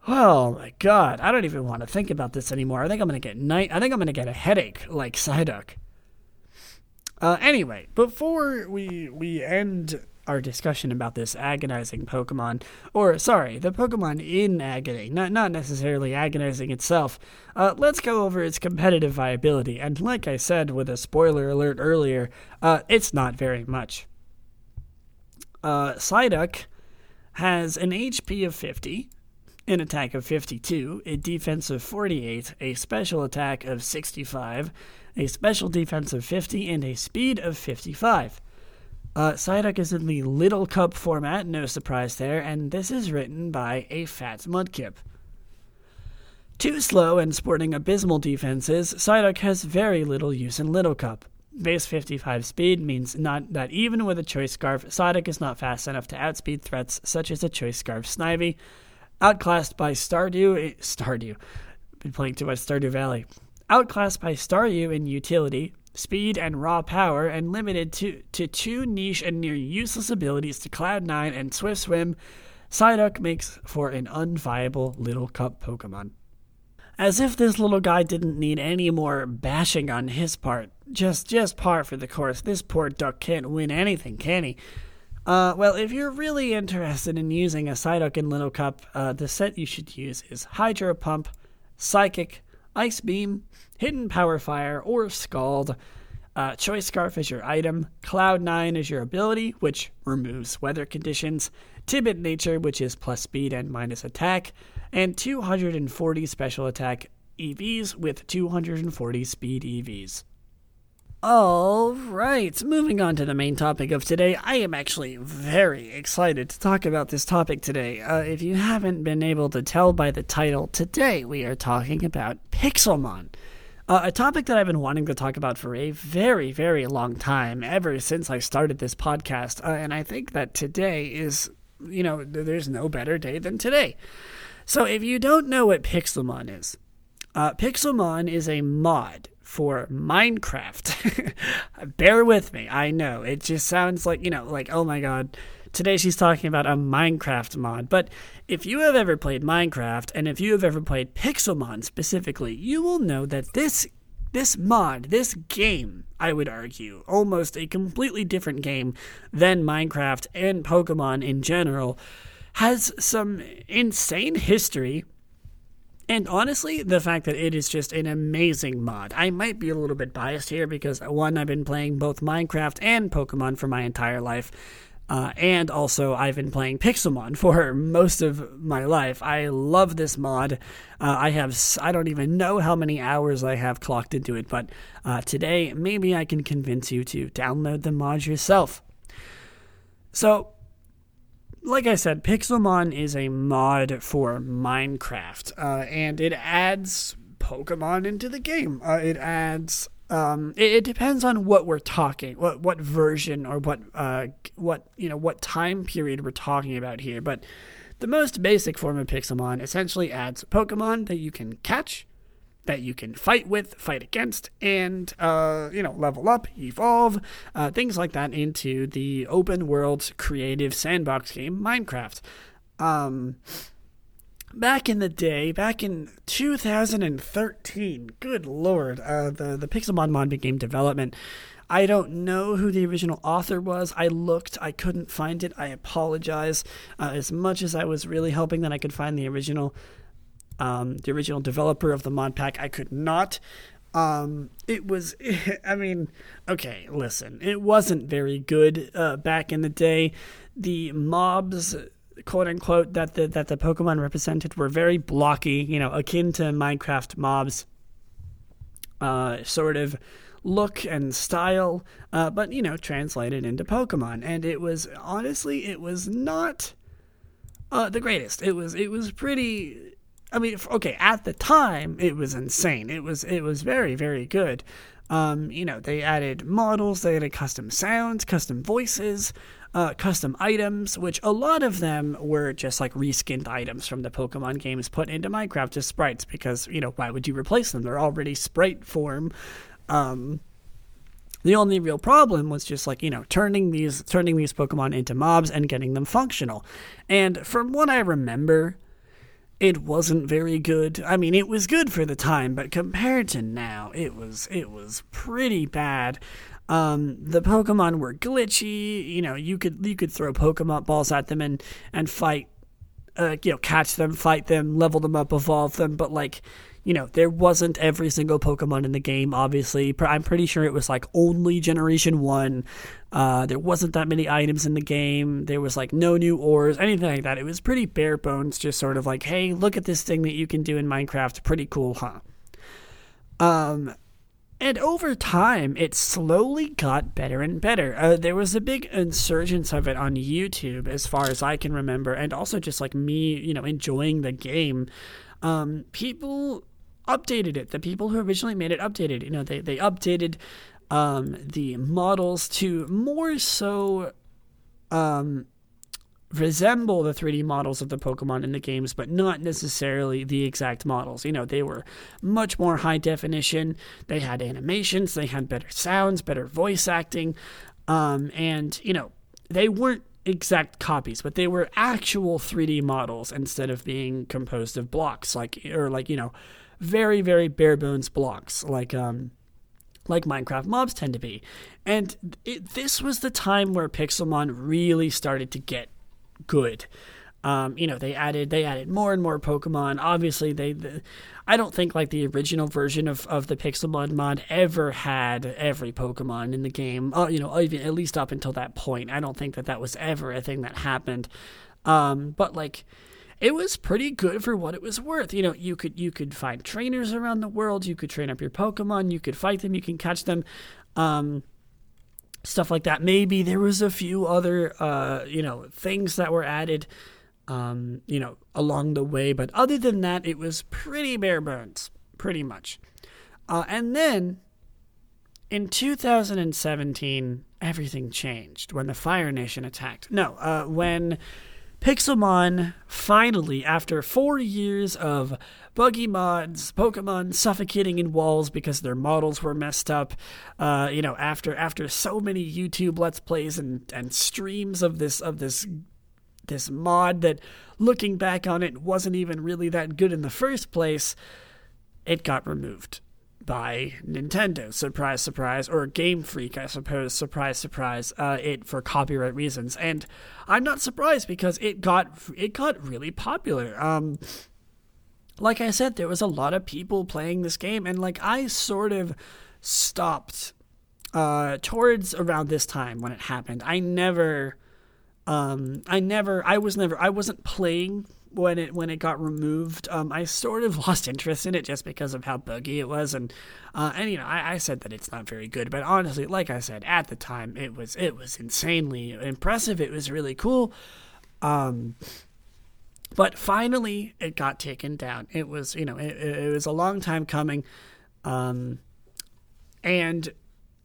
Oh my god, I don't even want to think about this anymore. I think I'm going to get night. I think I'm going to get a headache like Psyduck. Uh, anyway, before we we end our discussion about this agonizing Pokemon, or sorry, the Pokemon in agony, not not necessarily agonizing itself, uh, let's go over its competitive viability. And like I said with a spoiler alert earlier, uh, it's not very much. Uh, Psyduck has an H P of fifty. An attack of fifty-two, a defense of forty-eight, a special attack of sixty-five, a special defense of fifty, and a speed of fifty-five. Uh, Psyduck is in the Little Cup format, no surprise there, and this is written by a fat Mudkip. Too slow and sporting abysmal defenses, Psyduck has very little use in Little Cup. Base fifty-five speed means not that even with a Choice Scarf, Psyduck is not fast enough to outspeed threats such as a Choice Scarf Snivy, Outclassed by Stardew... Stardew. Been playing too much Stardew Valley. Outclassed by Stardew in utility, speed, and raw power, and limited to, to two niche and near useless abilities to Cloud nine and Swift Swim, Psyduck makes for an unviable Little Cup Pokemon. As if this little guy didn't need any more bashing on his part. Just, just par for the course. This poor duck can't win anything, can he? Uh, well, if you're really interested in using a Psyduck in Little Cup, uh, the set you should use is Hydro Pump, Psychic, Ice Beam, Hidden Power Fire, or Scald. Uh, Choice Scarf is your item, Cloud nine is your ability, which removes weather conditions, Tibet Nature, which is plus speed and minus attack, and two hundred forty special attack E Vs with two hundred forty speed E Vs. All right, moving on to the main topic of today. I am actually very excited to talk about this topic today. Uh, if you haven't been able to tell by the title, today we are talking about Pixelmon, uh, a topic that I've been wanting to talk about for a very, very long time, ever since I started this podcast. Uh, and I think that today is, you know, there's no better day than today. So if you don't know what Pixelmon is, uh, Pixelmon is a mod for Minecraft. Bear with me. I know. It just sounds like, you know, like, oh my god, today she's talking about a Minecraft mod. But if you have ever played Minecraft, and if you have ever played Pixelmon specifically, you will know that this this mod, this game, I would argue, almost a completely different game than Minecraft and Pokemon in general, has some insane history. And honestly, the fact that it is just an amazing mod. I might be a little bit biased here because, one, I've been playing both Minecraft and Pokemon for my entire life. Uh, and also, I've been playing Pixelmon for most of my life. I love this mod. Uh, I have, I don't even know how many hours I have clocked into it. But uh, today, maybe I can convince you to download the mod yourself. So, like I said, Pixelmon is a mod for Minecraft, uh, and it adds Pokemon into the game. Uh, it adds. Um, it, it depends on what we're talking, what what version or what uh what you know what time period we're talking about here. But the most basic form of Pixelmon essentially adds Pokemon that you can catch, that you can fight with, fight against, and, uh, you know, level up, evolve, uh, things like that into the open world creative sandbox game Minecraft. Um, back in the day, back in two thousand thirteen, good lord, uh, the, the Pixelmon mod became development. I don't know who the original author was. I looked. I couldn't find it. I apologize. Uh, as much as I was really hoping that I could find the original Um, the original developer of the mod pack, I could not. Um, it was, I mean, okay, listen, it wasn't very good uh, back in the day. The mobs, quote unquote, that the that the Pokemon represented were very blocky, you know, akin to Minecraft mobs, uh, sort of look and style, uh, but, you know, translated into Pokemon. And it was, honestly, it was not uh, the greatest. It was, it was pretty... I mean, okay, at the time, it was insane. It was it was very, very good. Um, you know, they added models, they added custom sounds, custom voices, uh, custom items, which a lot of them were just like reskinned items from the Pokemon games put into Minecraft as sprites because, you know, why would you replace them? They're already sprite form. Um, the only real problem was just like, you know, turning these turning these Pokemon into mobs and getting them functional. And from what I remember... it wasn't very good. I mean, it was good for the time, but compared to now, it was it was pretty bad. Um, the Pokemon were glitchy. You know, you could you could throw Pokemon balls at them and and fight, uh, you know, catch them, fight them, level them up, evolve them. But like, you know, there wasn't every single Pokemon in the game. Obviously, I'm pretty sure it was like only Generation One. Uh, there wasn't that many items in the game. There was like no new ores, anything like that. It was pretty bare bones, just sort of like, hey, look at this thing that you can do in Minecraft. Pretty cool, huh? Um, and over time, it slowly got better and better. Uh, there was a big insurgence of it on YouTube, as far as I can remember, and also just like me, you know, enjoying the game. Um, people updated it. The people who originally made it updated. You know, they they updated. Um, the models to more so um, resemble the three D models of the Pokemon in the games, but not necessarily the exact models. You know, they were much more high definition. They had animations. They had better sounds, better voice acting. Um, and, you know, they weren't exact copies, but they were actual three D models instead of being composed of blocks, like, or like, you know, very, very bare bones blocks, like, um, like Minecraft mobs tend to be. And it, this was the time where Pixelmon really started to get good. Um, you know, they added they added more and more Pokemon. Obviously, they, the, I don't think like the original version of, of the Pixelmon mod ever had every Pokemon in the game. Uh, you know, even, at least up until that point. I don't think that that was ever a thing that happened. Um, but like... it was pretty good for what it was worth. You know, you could you could find trainers around the world. You could train up your Pokemon. You could fight them. You can catch them. Um, stuff like that. Maybe there was a few other, uh, you know, things that were added, um, you know, along the way. But other than that, it was pretty bare bones, pretty much. Uh, and then in two thousand seventeen, everything changed when the Fire Nation attacked. No, uh, when... Pixelmon finally, after four years of buggy mods, Pokemon suffocating in walls because their models were messed up, uh, you know, after after so many YouTube Let's Plays and, and streams of this of this this mod that, looking back on it, wasn't even really that good in the first place, it got removed by Nintendo. Surprise, surprise. Or Game Freak, I suppose. Surprise, surprise. Uh, it for copyright reasons. And I'm not surprised because it got it got really popular. Um, like I said, there was a lot of people playing this game. And like I sort of stopped uh, towards around this time when it happened. I never... Um, I never... I was never... I wasn't playing... when it when it got removed, um, I sort of lost interest in it just because of how buggy it was, and uh, and you know I, I said that it's not very good, but honestly, like I said at the time, it was it was insanely impressive. It was really cool, um, but finally it got taken down. It was you know it, it was a long time coming, um, and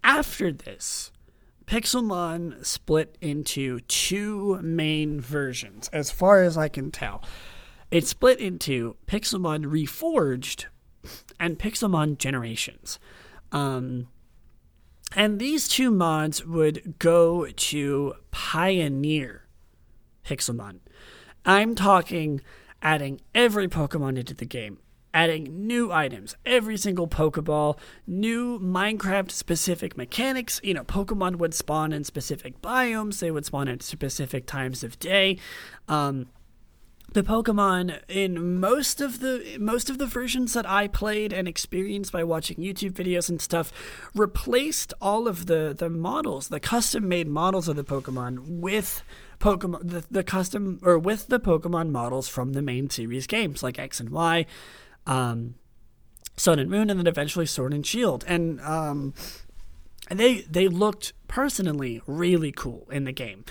after this, Pixelmon split into two main versions, as far as I can tell. It split into Pixelmon Reforged and Pixelmon Generations. Um, and these two mods would go to pioneer Pixelmon. I'm talking adding every Pokemon into the game, adding new items, every single Pokeball, new Minecraft-specific mechanics. You know, Pokemon would spawn in specific biomes. They would spawn at specific times of day. Um, the Pokemon in most of the most of the versions that I played and experienced by watching YouTube videos and stuff replaced all of the, the models, the custom-made models of the Pokemon with Pokemon the, the custom or with the Pokemon models from the main series games like X and Y, um, Sun and Moon, and then eventually Sword and Shield. And um, they they looked personally really cool in the game.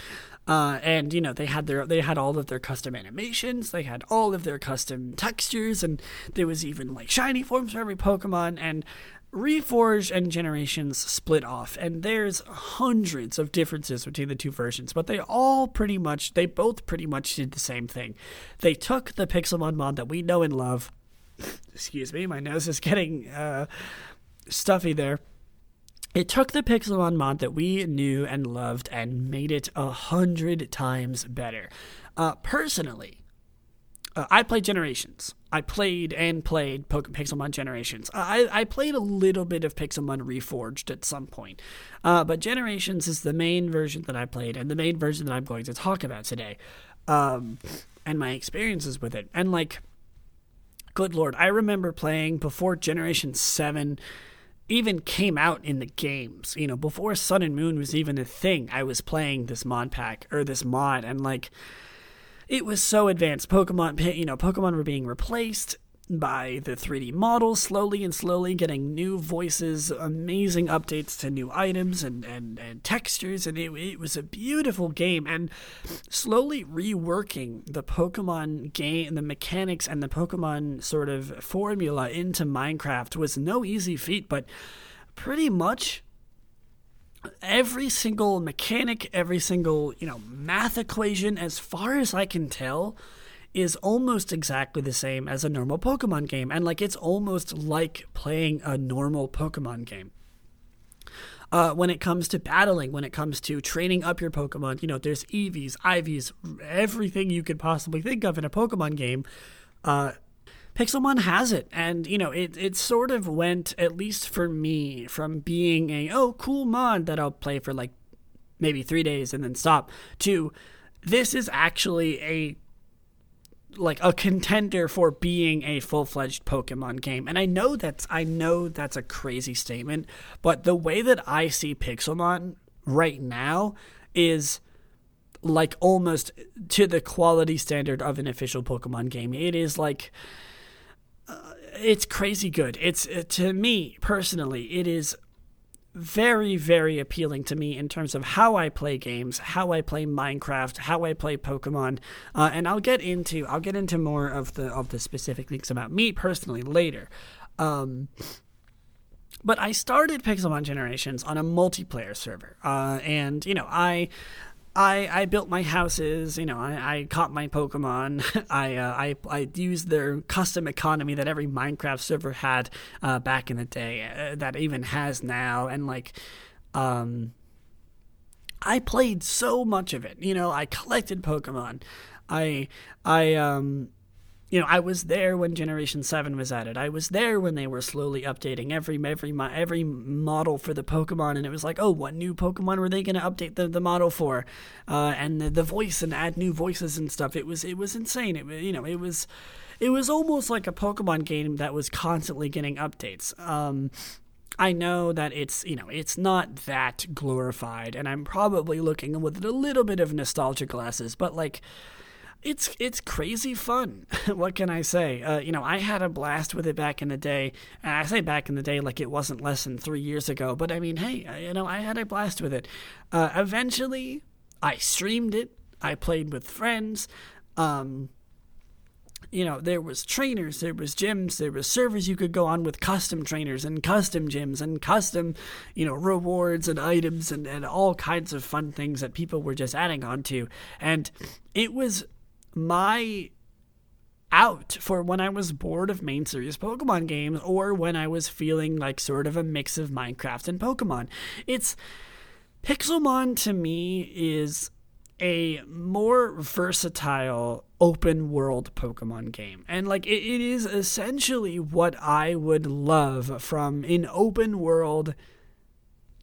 Uh, and you know they had their they had all of their custom animations, they had all of their custom textures, and there was even like shiny forms for every Pokemon. And Reforged and Generations split off, and there's hundreds of differences between the two versions, but they all pretty much they both pretty much did the same thing. They took the Pixelmon mod that we know and love. Excuse me, my nose is getting uh, stuffy there. It took the Pixelmon mod that we knew and loved and made it a hundred times better. Uh, personally, uh, I played Generations. I played and played Poke- Pixelmon Generations. I, I played a little bit of Pixelmon Reforged at some point. Uh, but Generations is the main version that I played and the main version that I'm going to talk about today. Um, and my experiences with it. And like, good lord, I remember playing before Generation seven... even came out in the games, you know, before Sun and Moon was even a thing. I was playing this mod pack or this mod, and like, it was so advanced. Pokemon, you know, Pokemon were being replaced by the three D models slowly and slowly, getting new voices, amazing updates to new items and, and, and textures, and it, it was a beautiful game. And slowly reworking the Pokemon game, the mechanics and the Pokemon sort of formula into Minecraft was no easy feat, but pretty much every single mechanic, every single, you know, math equation, as far as I can tell, is almost exactly the same as a normal Pokemon game. And like, it's almost like playing a normal Pokemon game. Uh, when it comes to battling, when it comes to training up your Pokemon, you know, there's Eevees, Ivies, everything you could possibly think of in a Pokemon game. Uh, Pixelmon has it. And, you know, it, it sort of went, at least for me, from being a, oh, cool mod that I'll play for like maybe three days and then stop, to this is actually a like a contender for being a full-fledged Pokemon game. And I know that's I know that's a crazy statement, but the way that I see Pixelmon right now is like almost to the quality standard of an official Pokemon game. It is like uh, it's crazy good. It's uh, to me personally, it is very, very appealing to me in terms of how I play games, how I play Minecraft, how I play Pokemon, uh, and I'll get into I'll get into more of the of the specific things about me personally later. Um, but I started Pixelmon Generations on a multiplayer server, uh, and you know I. I, I built my houses, you know, I, I caught my Pokemon, I, uh, I I used their custom economy that every Minecraft server had uh, back in the day, uh, that even has now, and like, um, I played so much of it, you know, I collected Pokemon, I, I, um... You know, I was there when Generation seven was added. I was there when they were slowly updating every every every model for the Pokemon, and it was like, oh, what new Pokemon were they going to update the, the model for, uh, and the, the voice and add new voices and stuff. It was it was insane. It you know it was it was almost like a Pokemon game that was constantly getting updates. Um, I know that it's, you know, it's not that glorified, and I'm probably looking with a little bit of nostalgia glasses, but like, It's it's crazy fun. What can I say? Uh, you know, I had a blast with it back in the day. And I say back in the day like it wasn't less than three years ago. But I mean, hey, you know, I had a blast with it. Uh, eventually, I streamed it. I played with friends. Um, you know, there was trainers, there was gyms, there was servers you could go on with custom trainers and custom gyms and custom, you know, rewards and items and, and all kinds of fun things that people were just adding on to. And it was my out for when I was bored of main series Pokemon games, or when I was feeling like sort of a mix of Minecraft and Pokemon. It's Pixelmon to me is a more versatile open world Pokemon game. And like it, it is essentially what I would love from an open world,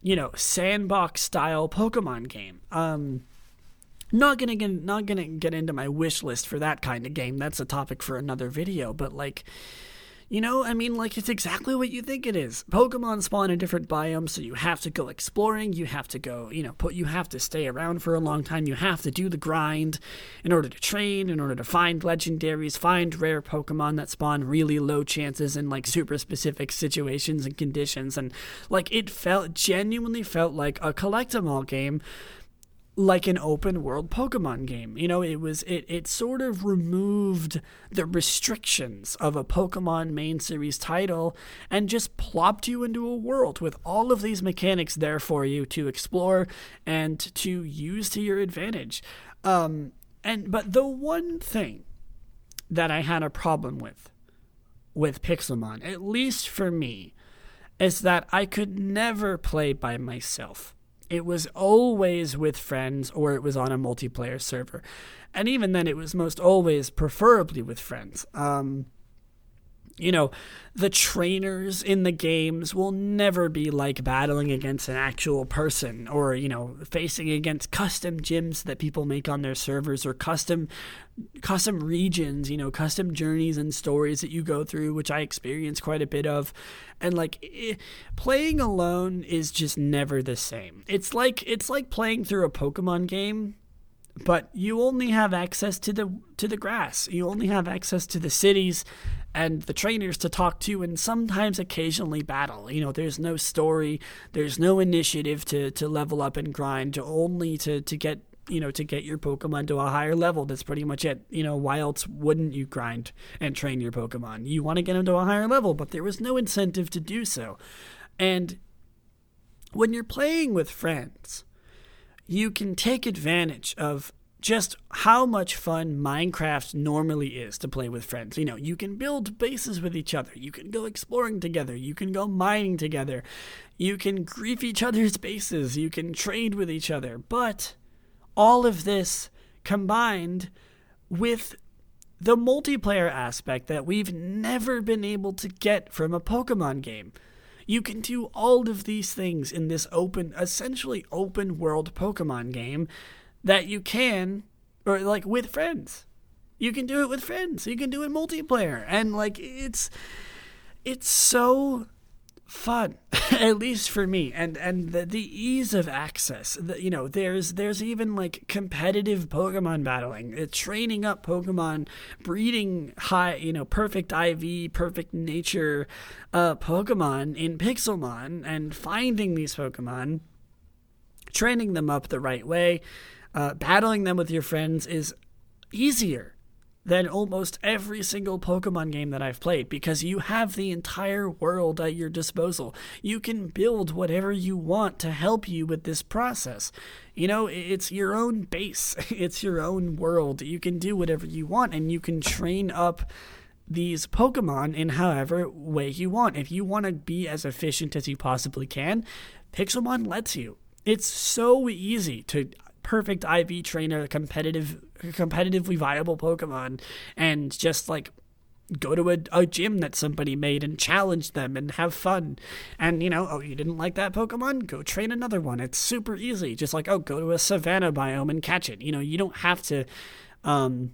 you know, sandbox style Pokemon game. Um Not gonna get, not gonna get into my wish list for that kind of game. That's a topic for another video. But like, you know, I mean, like, it's exactly what you think it is. Pokemon spawn in different biomes, so you have to go exploring. You have to go, you know, put. You have to stay around for a long time. You have to do the grind in order to train, in order to find legendaries, find rare Pokemon that spawn really low chances in like super specific situations and conditions. And like, it felt genuinely felt like a collect-em-all game. Like an open world Pokemon game. You know, it was it it sort of removed the restrictions of a Pokemon main series title and just plopped you into a world with all of these mechanics there for you to explore and to use to your advantage. Um and but the one thing that I had a problem with with Pixelmon, at least for me, is that I could never play by myself. It was always with friends, or it was on a multiplayer server. And even then, it was most always preferably with friends. Um, you know, the trainers in the games will never be like battling against an actual person, or, you know, facing against custom gyms that people make on their servers, or custom custom regions, you know, custom journeys and stories that you go through, which I experience quite a bit of. And like, it, playing alone is just never the same. It's like it's like playing through a Pokemon game, but you only have access to the to the grass. You only have access to the cities and the trainers to talk to, and sometimes occasionally battle. You know, there's no story, there's no initiative to to level up and grind, to only to to get you know, to get your Pokemon to a higher level. That's pretty much it. You know, why else wouldn't you grind and train your Pokemon? You want to get them to a higher level, but there was no incentive to do so. And when you're playing with friends, you can take advantage of just how much fun Minecraft normally is to play with friends. You know, you can build bases with each other. You can go exploring together. You can go mining together. You can grief each other's bases. You can trade with each other. But all of this combined with the multiplayer aspect that we've never been able to get from a Pokemon game. You can do all of these things in this open, essentially open world Pokemon game that you can, or like with friends. You can do it with friends. You can do it multiplayer. And like, it's, it's so fun, at least for me, and and the, the ease of access. The, you know, there's there's even like competitive Pokemon battling, it's training up Pokemon, breeding high, you know, perfect I V, perfect nature, uh, Pokemon in Pixelmon, and finding these Pokemon, training them up the right way, uh, battling them with your friends is easier than almost every single Pokemon game that I've played, because you have the entire world at your disposal. You can build whatever you want to help you with this process. You know, it's your own base. It's your own world. You can do whatever you want, and you can train up these Pokemon in however way you want. If you want to be as efficient as you possibly can, Pixelmon lets you. It's so easy to perfect I V trainer, competitive, competitively viable Pokemon, and just like go to a, a gym that somebody made and challenge them and have fun. And, you know, oh, you didn't like that Pokemon? Go train another one. It's super easy. Just like, oh, go to a savanna biome and catch it. You know, you don't have to um,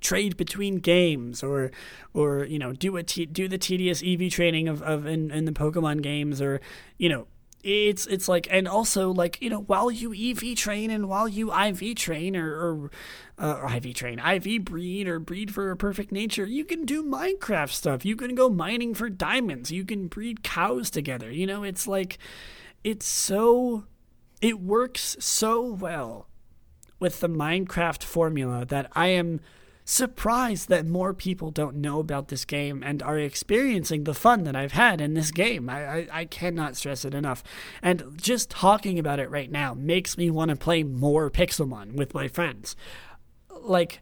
trade between games or, or you know, do a te- do the tedious E V training of, of in, in the Pokemon games, or, you know, It's it's like, and also like, you know, while you E V train and while you I V train or, or, uh, or IV train, I V breed or breed for a perfect nature, you can do Minecraft stuff. You can go mining for diamonds. You can breed cows together. You know, it's like, it's so, it works so well with the Minecraft formula that I am surprised that more people don't know about this game and are experiencing the fun that I've had in this game. I, I, I cannot stress it enough. And just talking about it right now makes me want to play more Pixelmon with my friends. Like,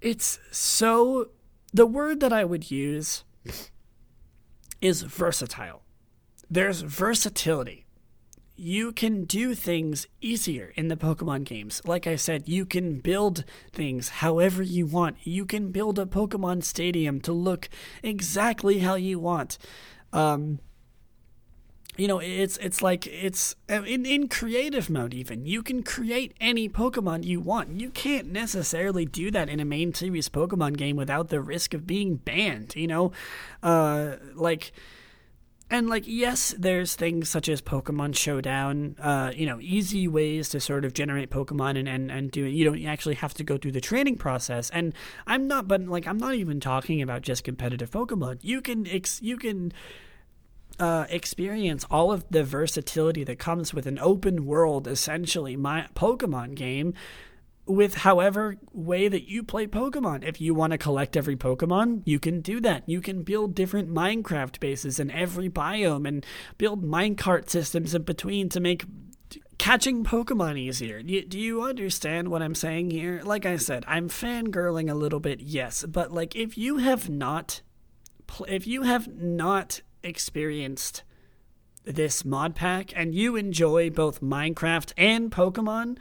it's so... The word that I would use is versatile. There's versatility. You can do things easier in the Pokemon games. Like I said, you can build things however you want. You can build a Pokemon stadium to look exactly how you want. Um, you know, it's it's like it's in, in creative mode. Even you can create any Pokemon you want. You can't necessarily do that in a main series Pokemon game without the risk of being banned. You know, uh, like. And, like, yes, there's things such as Pokemon Showdown, uh, you know, easy ways to sort of generate Pokemon and, and, and do it. You don't actually have to go through the training process. And I'm not, but, like, I'm not even talking about just competitive Pokemon. You can, ex- you can uh, experience all of the versatility that comes with an open world, essentially, my Pokemon game with however way that you play Pokemon. If you want to collect every Pokemon, you can do that. You can build different Minecraft bases in every biome and build minecart systems in between to make catching Pokemon easier. Do you understand what I'm saying here? Like I said, I'm fangirling a little bit, yes, but like if you have not, if you have not experienced this mod pack and you enjoy both Minecraft and Pokemon,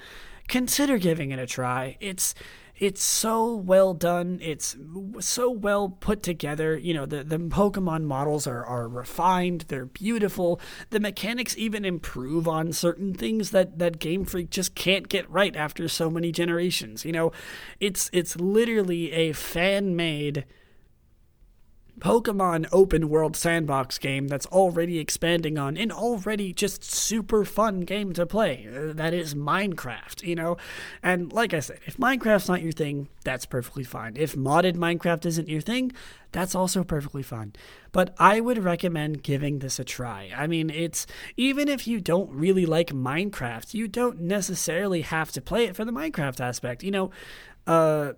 consider giving it a try. It's it's so well done. It's so well put together. You know, the, the Pokemon models are, are refined. They're beautiful. The mechanics even improve on certain things that, that Game Freak just can't get right after so many generations. You know, it's it's literally a fan-made Pokemon open world sandbox game that's already expanding on an already just super fun game to play. That is Minecraft, you know? And like I said, if Minecraft's not your thing, that's perfectly fine. If modded Minecraft isn't your thing, that's also perfectly fine. But I would recommend giving this a try. I mean, it's even if you don't really like Minecraft, you don't necessarily have to play it for the Minecraft aspect. You know, uh,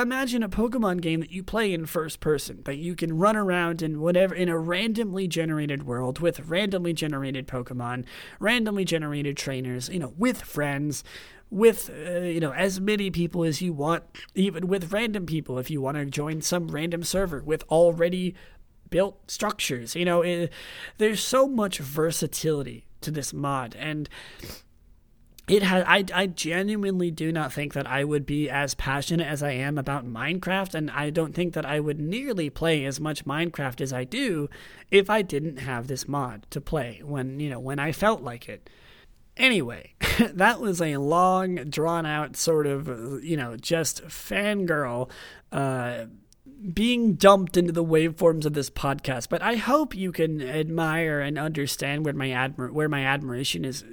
imagine a Pokemon game that you play in first person, that you can run around in whatever in a randomly generated world with randomly generated Pokemon, randomly generated trainers, you know, with friends, with uh, you know, as many people as you want, even with random people if you want to join some random server with already built structures. You know, it, there's so much versatility to this mod, and It has. I, I genuinely do not think that I would be as passionate as I am about Minecraft, and I don't think that I would nearly play as much Minecraft as I do if I didn't have this mod to play when, you know, when I felt like it. Anyway, that was a long, drawn-out sort of, you know, just fangirl uh, being dumped into the waveforms of this podcast, but I hope you can admire and understand where my admir- where my admiration is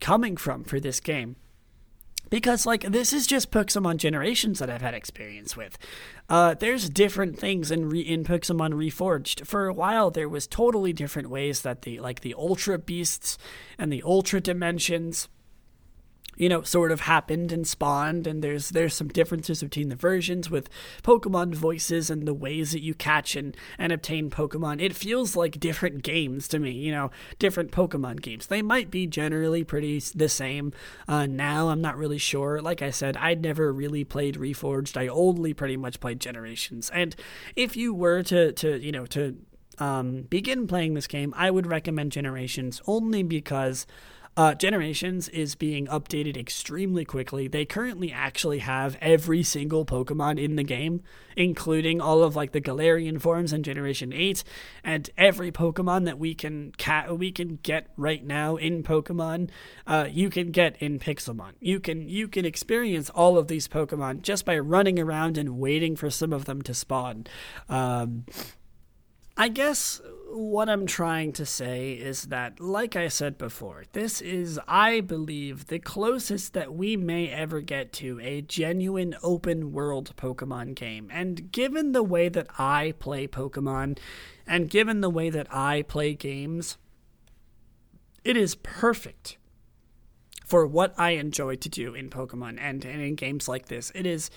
coming from for this game. Because, like, this is just Pixelmon Generations that I've had experience with. Uh, there's different things in re- in Pixelmon Reforged. For a while, there was totally different ways that the, like, the Ultra Beasts and the Ultra Dimensions, you know, sort of happened and spawned, and there's there's some differences between the versions with Pokemon voices and the ways that you catch and, and obtain Pokemon. It feels like different games to me, you know, different Pokemon games. They might be generally pretty the same. Uh, now I'm not really sure. Like I said, I never really played Reforged. I only pretty much played Generations. And if you were to, to you know, to um, begin playing this game, I would recommend Generations only because Uh, Generations is being updated extremely quickly. They currently actually have every single Pokemon in the game, including all of like the Galarian forms in Generation eight, and every Pokemon that we can ca- we can get right now in Pokemon, uh, you can get in Pixelmon. You can you can experience all of these Pokemon just by running around and waiting for some of them to spawn. Um, I guess what I'm trying to say is that, like I said before, this is, I believe, the closest that we may ever get to a genuine open-world Pokemon game. And given the way that I play Pokemon, and given the way that I play games, it is perfect for what I enjoy to do in Pokemon and, and in games like this. It is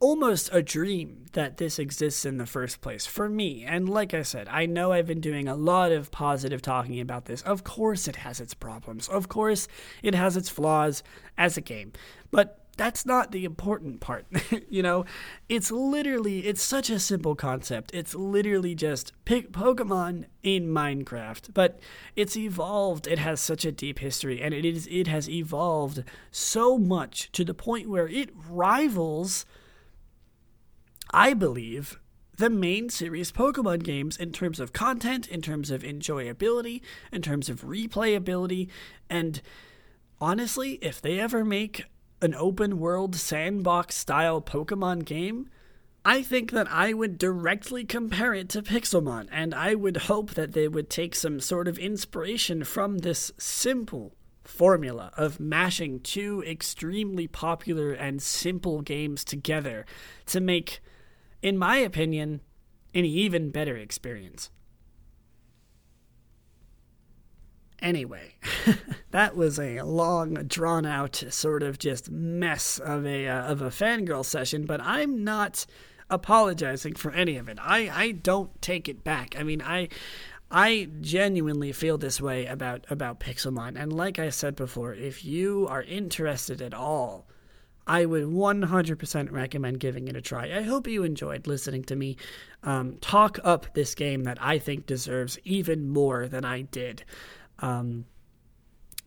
almost a dream that this exists in the first place for me. And like I said, I know I've been doing a lot of positive talking about this. Of course it has its problems. Of course it has its flaws as a game. But that's not the important part. You know, it's literally, it's such a simple concept. It's literally just pick Pokemon in Minecraft, but it's evolved. It has such a deep history, and it is, it has evolved so much to the point where it rivals, I believe, the main series Pokemon games in terms of content, in terms of enjoyability, in terms of replayability, and honestly, if they ever make an open-world sandbox-style Pokemon game, I think that I would directly compare it to Pixelmon, and I would hope that they would take some sort of inspiration from this simple formula of mashing two extremely popular and simple games together to make, in my opinion, an even better experience. Anyway, that was a long, drawn-out sort of just mess of a uh, of a fangirl session, but I'm not apologizing for any of it. I, I don't take it back. I mean, I I genuinely feel this way about, about Pixelmon, and like I said before, if you are interested at all, I would one hundred percent recommend giving it a try. I hope you enjoyed listening to me um, talk up this game that I think deserves even more than I did. Um,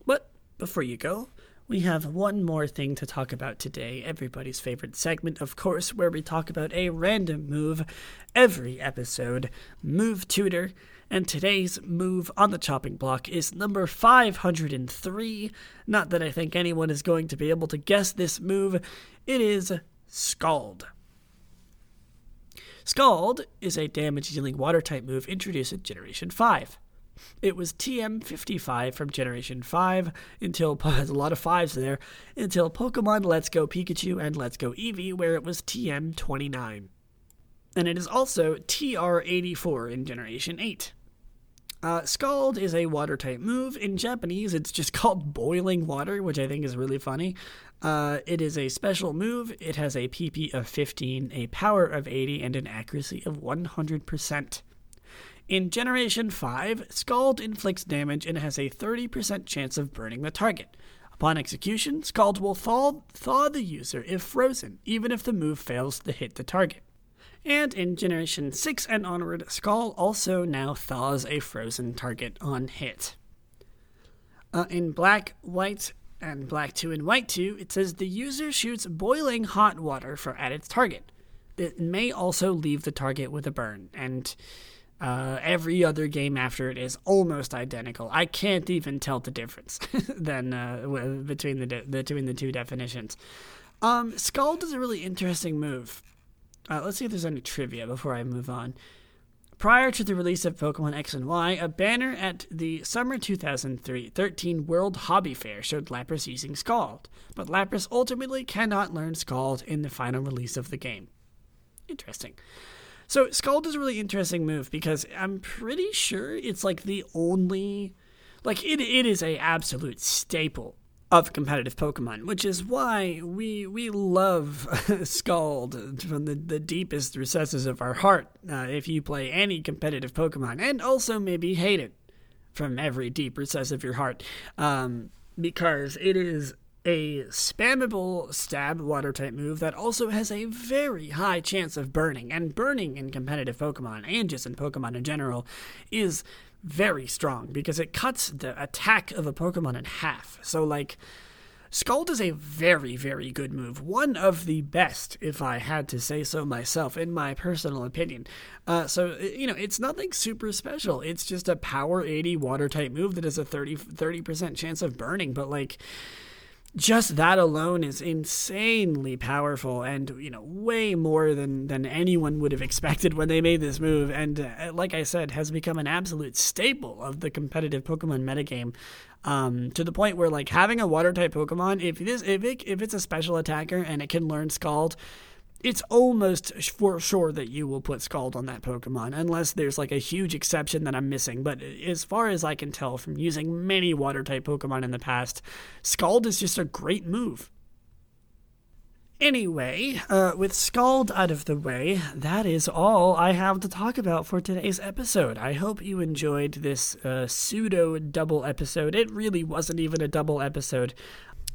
but before you go, we have one more thing to talk about today, everybody's favorite segment, of course, where we talk about a random move every episode, Move Tutor, and today's move on the chopping block is number five hundred three, not that I think anyone is going to be able to guess this move, it is Scald. Scald is a damage-dealing water-type move introduced in Generation five. It was T M fifty-five from Generation five until, there's a lot of fives there, until Pokemon Let's Go Pikachu and Let's Go Eevee, where it was T M twenty-nine. And it is also T R eighty-four in Generation eight. Uh, Scald is a water-type move. In Japanese, it's just called Boiling Water, which I think is really funny. Uh, it is a special move. It has a P P of fifteen, a power of eighty, and an accuracy of one hundred percent. In Generation five, Scald inflicts damage and has a thirty percent chance of burning the target. Upon execution, Scald will thaw, thaw the user if frozen, even if the move fails to hit the target. And in Generation six and onward, Scald also now thaws a frozen target on hit. Uh, in black, white, and black two and white two, it says the user shoots boiling hot water for at its target. It may also leave the target with a burn, and Uh, every other game after it is almost identical. I can't even tell the difference than uh, between the de- between the two definitions. Um, Scald is a really interesting move. Uh, let's see if there's any trivia before I move on. Prior to the release of Pokemon X and Y, a banner at the Summer two thousand thirteen World Hobby Fair showed Lapras using Scald, but Lapras ultimately cannot learn Scald in the final release of the game. Interesting. So Scald is a really interesting move because I'm pretty sure it's like the only, like it it is a absolute staple of competitive Pokemon, which is why we we love Scald from the, the deepest recesses of our heart uh, if you play any competitive Pokemon, and also maybe hate it from every deep recess of your heart um, because it is a spammable stab water-type move that also has a very high chance of burning, and burning in competitive Pokemon, and just in Pokemon in general, is very strong, because it cuts the attack of a Pokemon in half. So, like, Scald is a very, very good move. One of the best, if I had to say so myself, in my personal opinion. Uh, so, you know, it's nothing super special. It's just a power eighty water-type move that has a thirty percent chance of burning, but, like, just that alone is insanely powerful and, you know, way more than, than anyone would have expected when they made this move. And uh, like I said, has become an absolute staple of the competitive Pokemon metagame um, to the point where, like, having a water-type Pokemon, if it is, if it, if it's a special attacker and it can learn Scald, it's almost for sure that you will put Scald on that Pokemon, unless there's like a huge exception that I'm missing. But as far as I can tell from using many water-type Pokemon in the past, Scald is just a great move. Anyway, uh, with Scald out of the way, that is all I have to talk about for today's episode. I hope you enjoyed this uh, pseudo-double episode. It really wasn't even a double episode.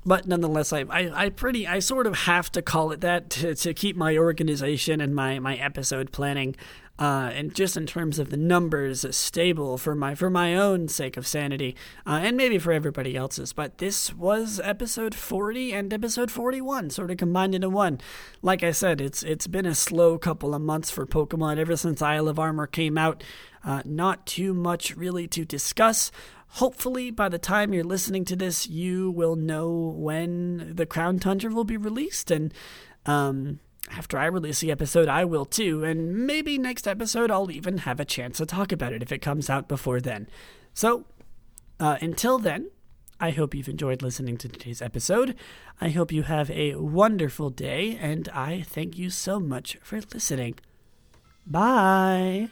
But nonetheless, I, I I pretty I sort of have to call it that to, to keep my organization and my, my episode planning uh, and just in terms of the numbers, stable for my for my own sake of sanity, uh, and maybe for everybody else's. But this was episode forty and episode forty-one, sort of combined into one. Like I said, it's it's been a slow couple of months for Pokemon ever since Isle of Armor came out. Uh, not too much really to discuss. Hopefully, by the time you're listening to this, you will know when The Crown Tundra will be released, and um, after I release the episode, I will too, and maybe next episode I'll even have a chance to talk about it if it comes out before then. So, uh, until then, I hope you've enjoyed listening to today's episode. I hope you have a wonderful day, and I thank you so much for listening. Bye!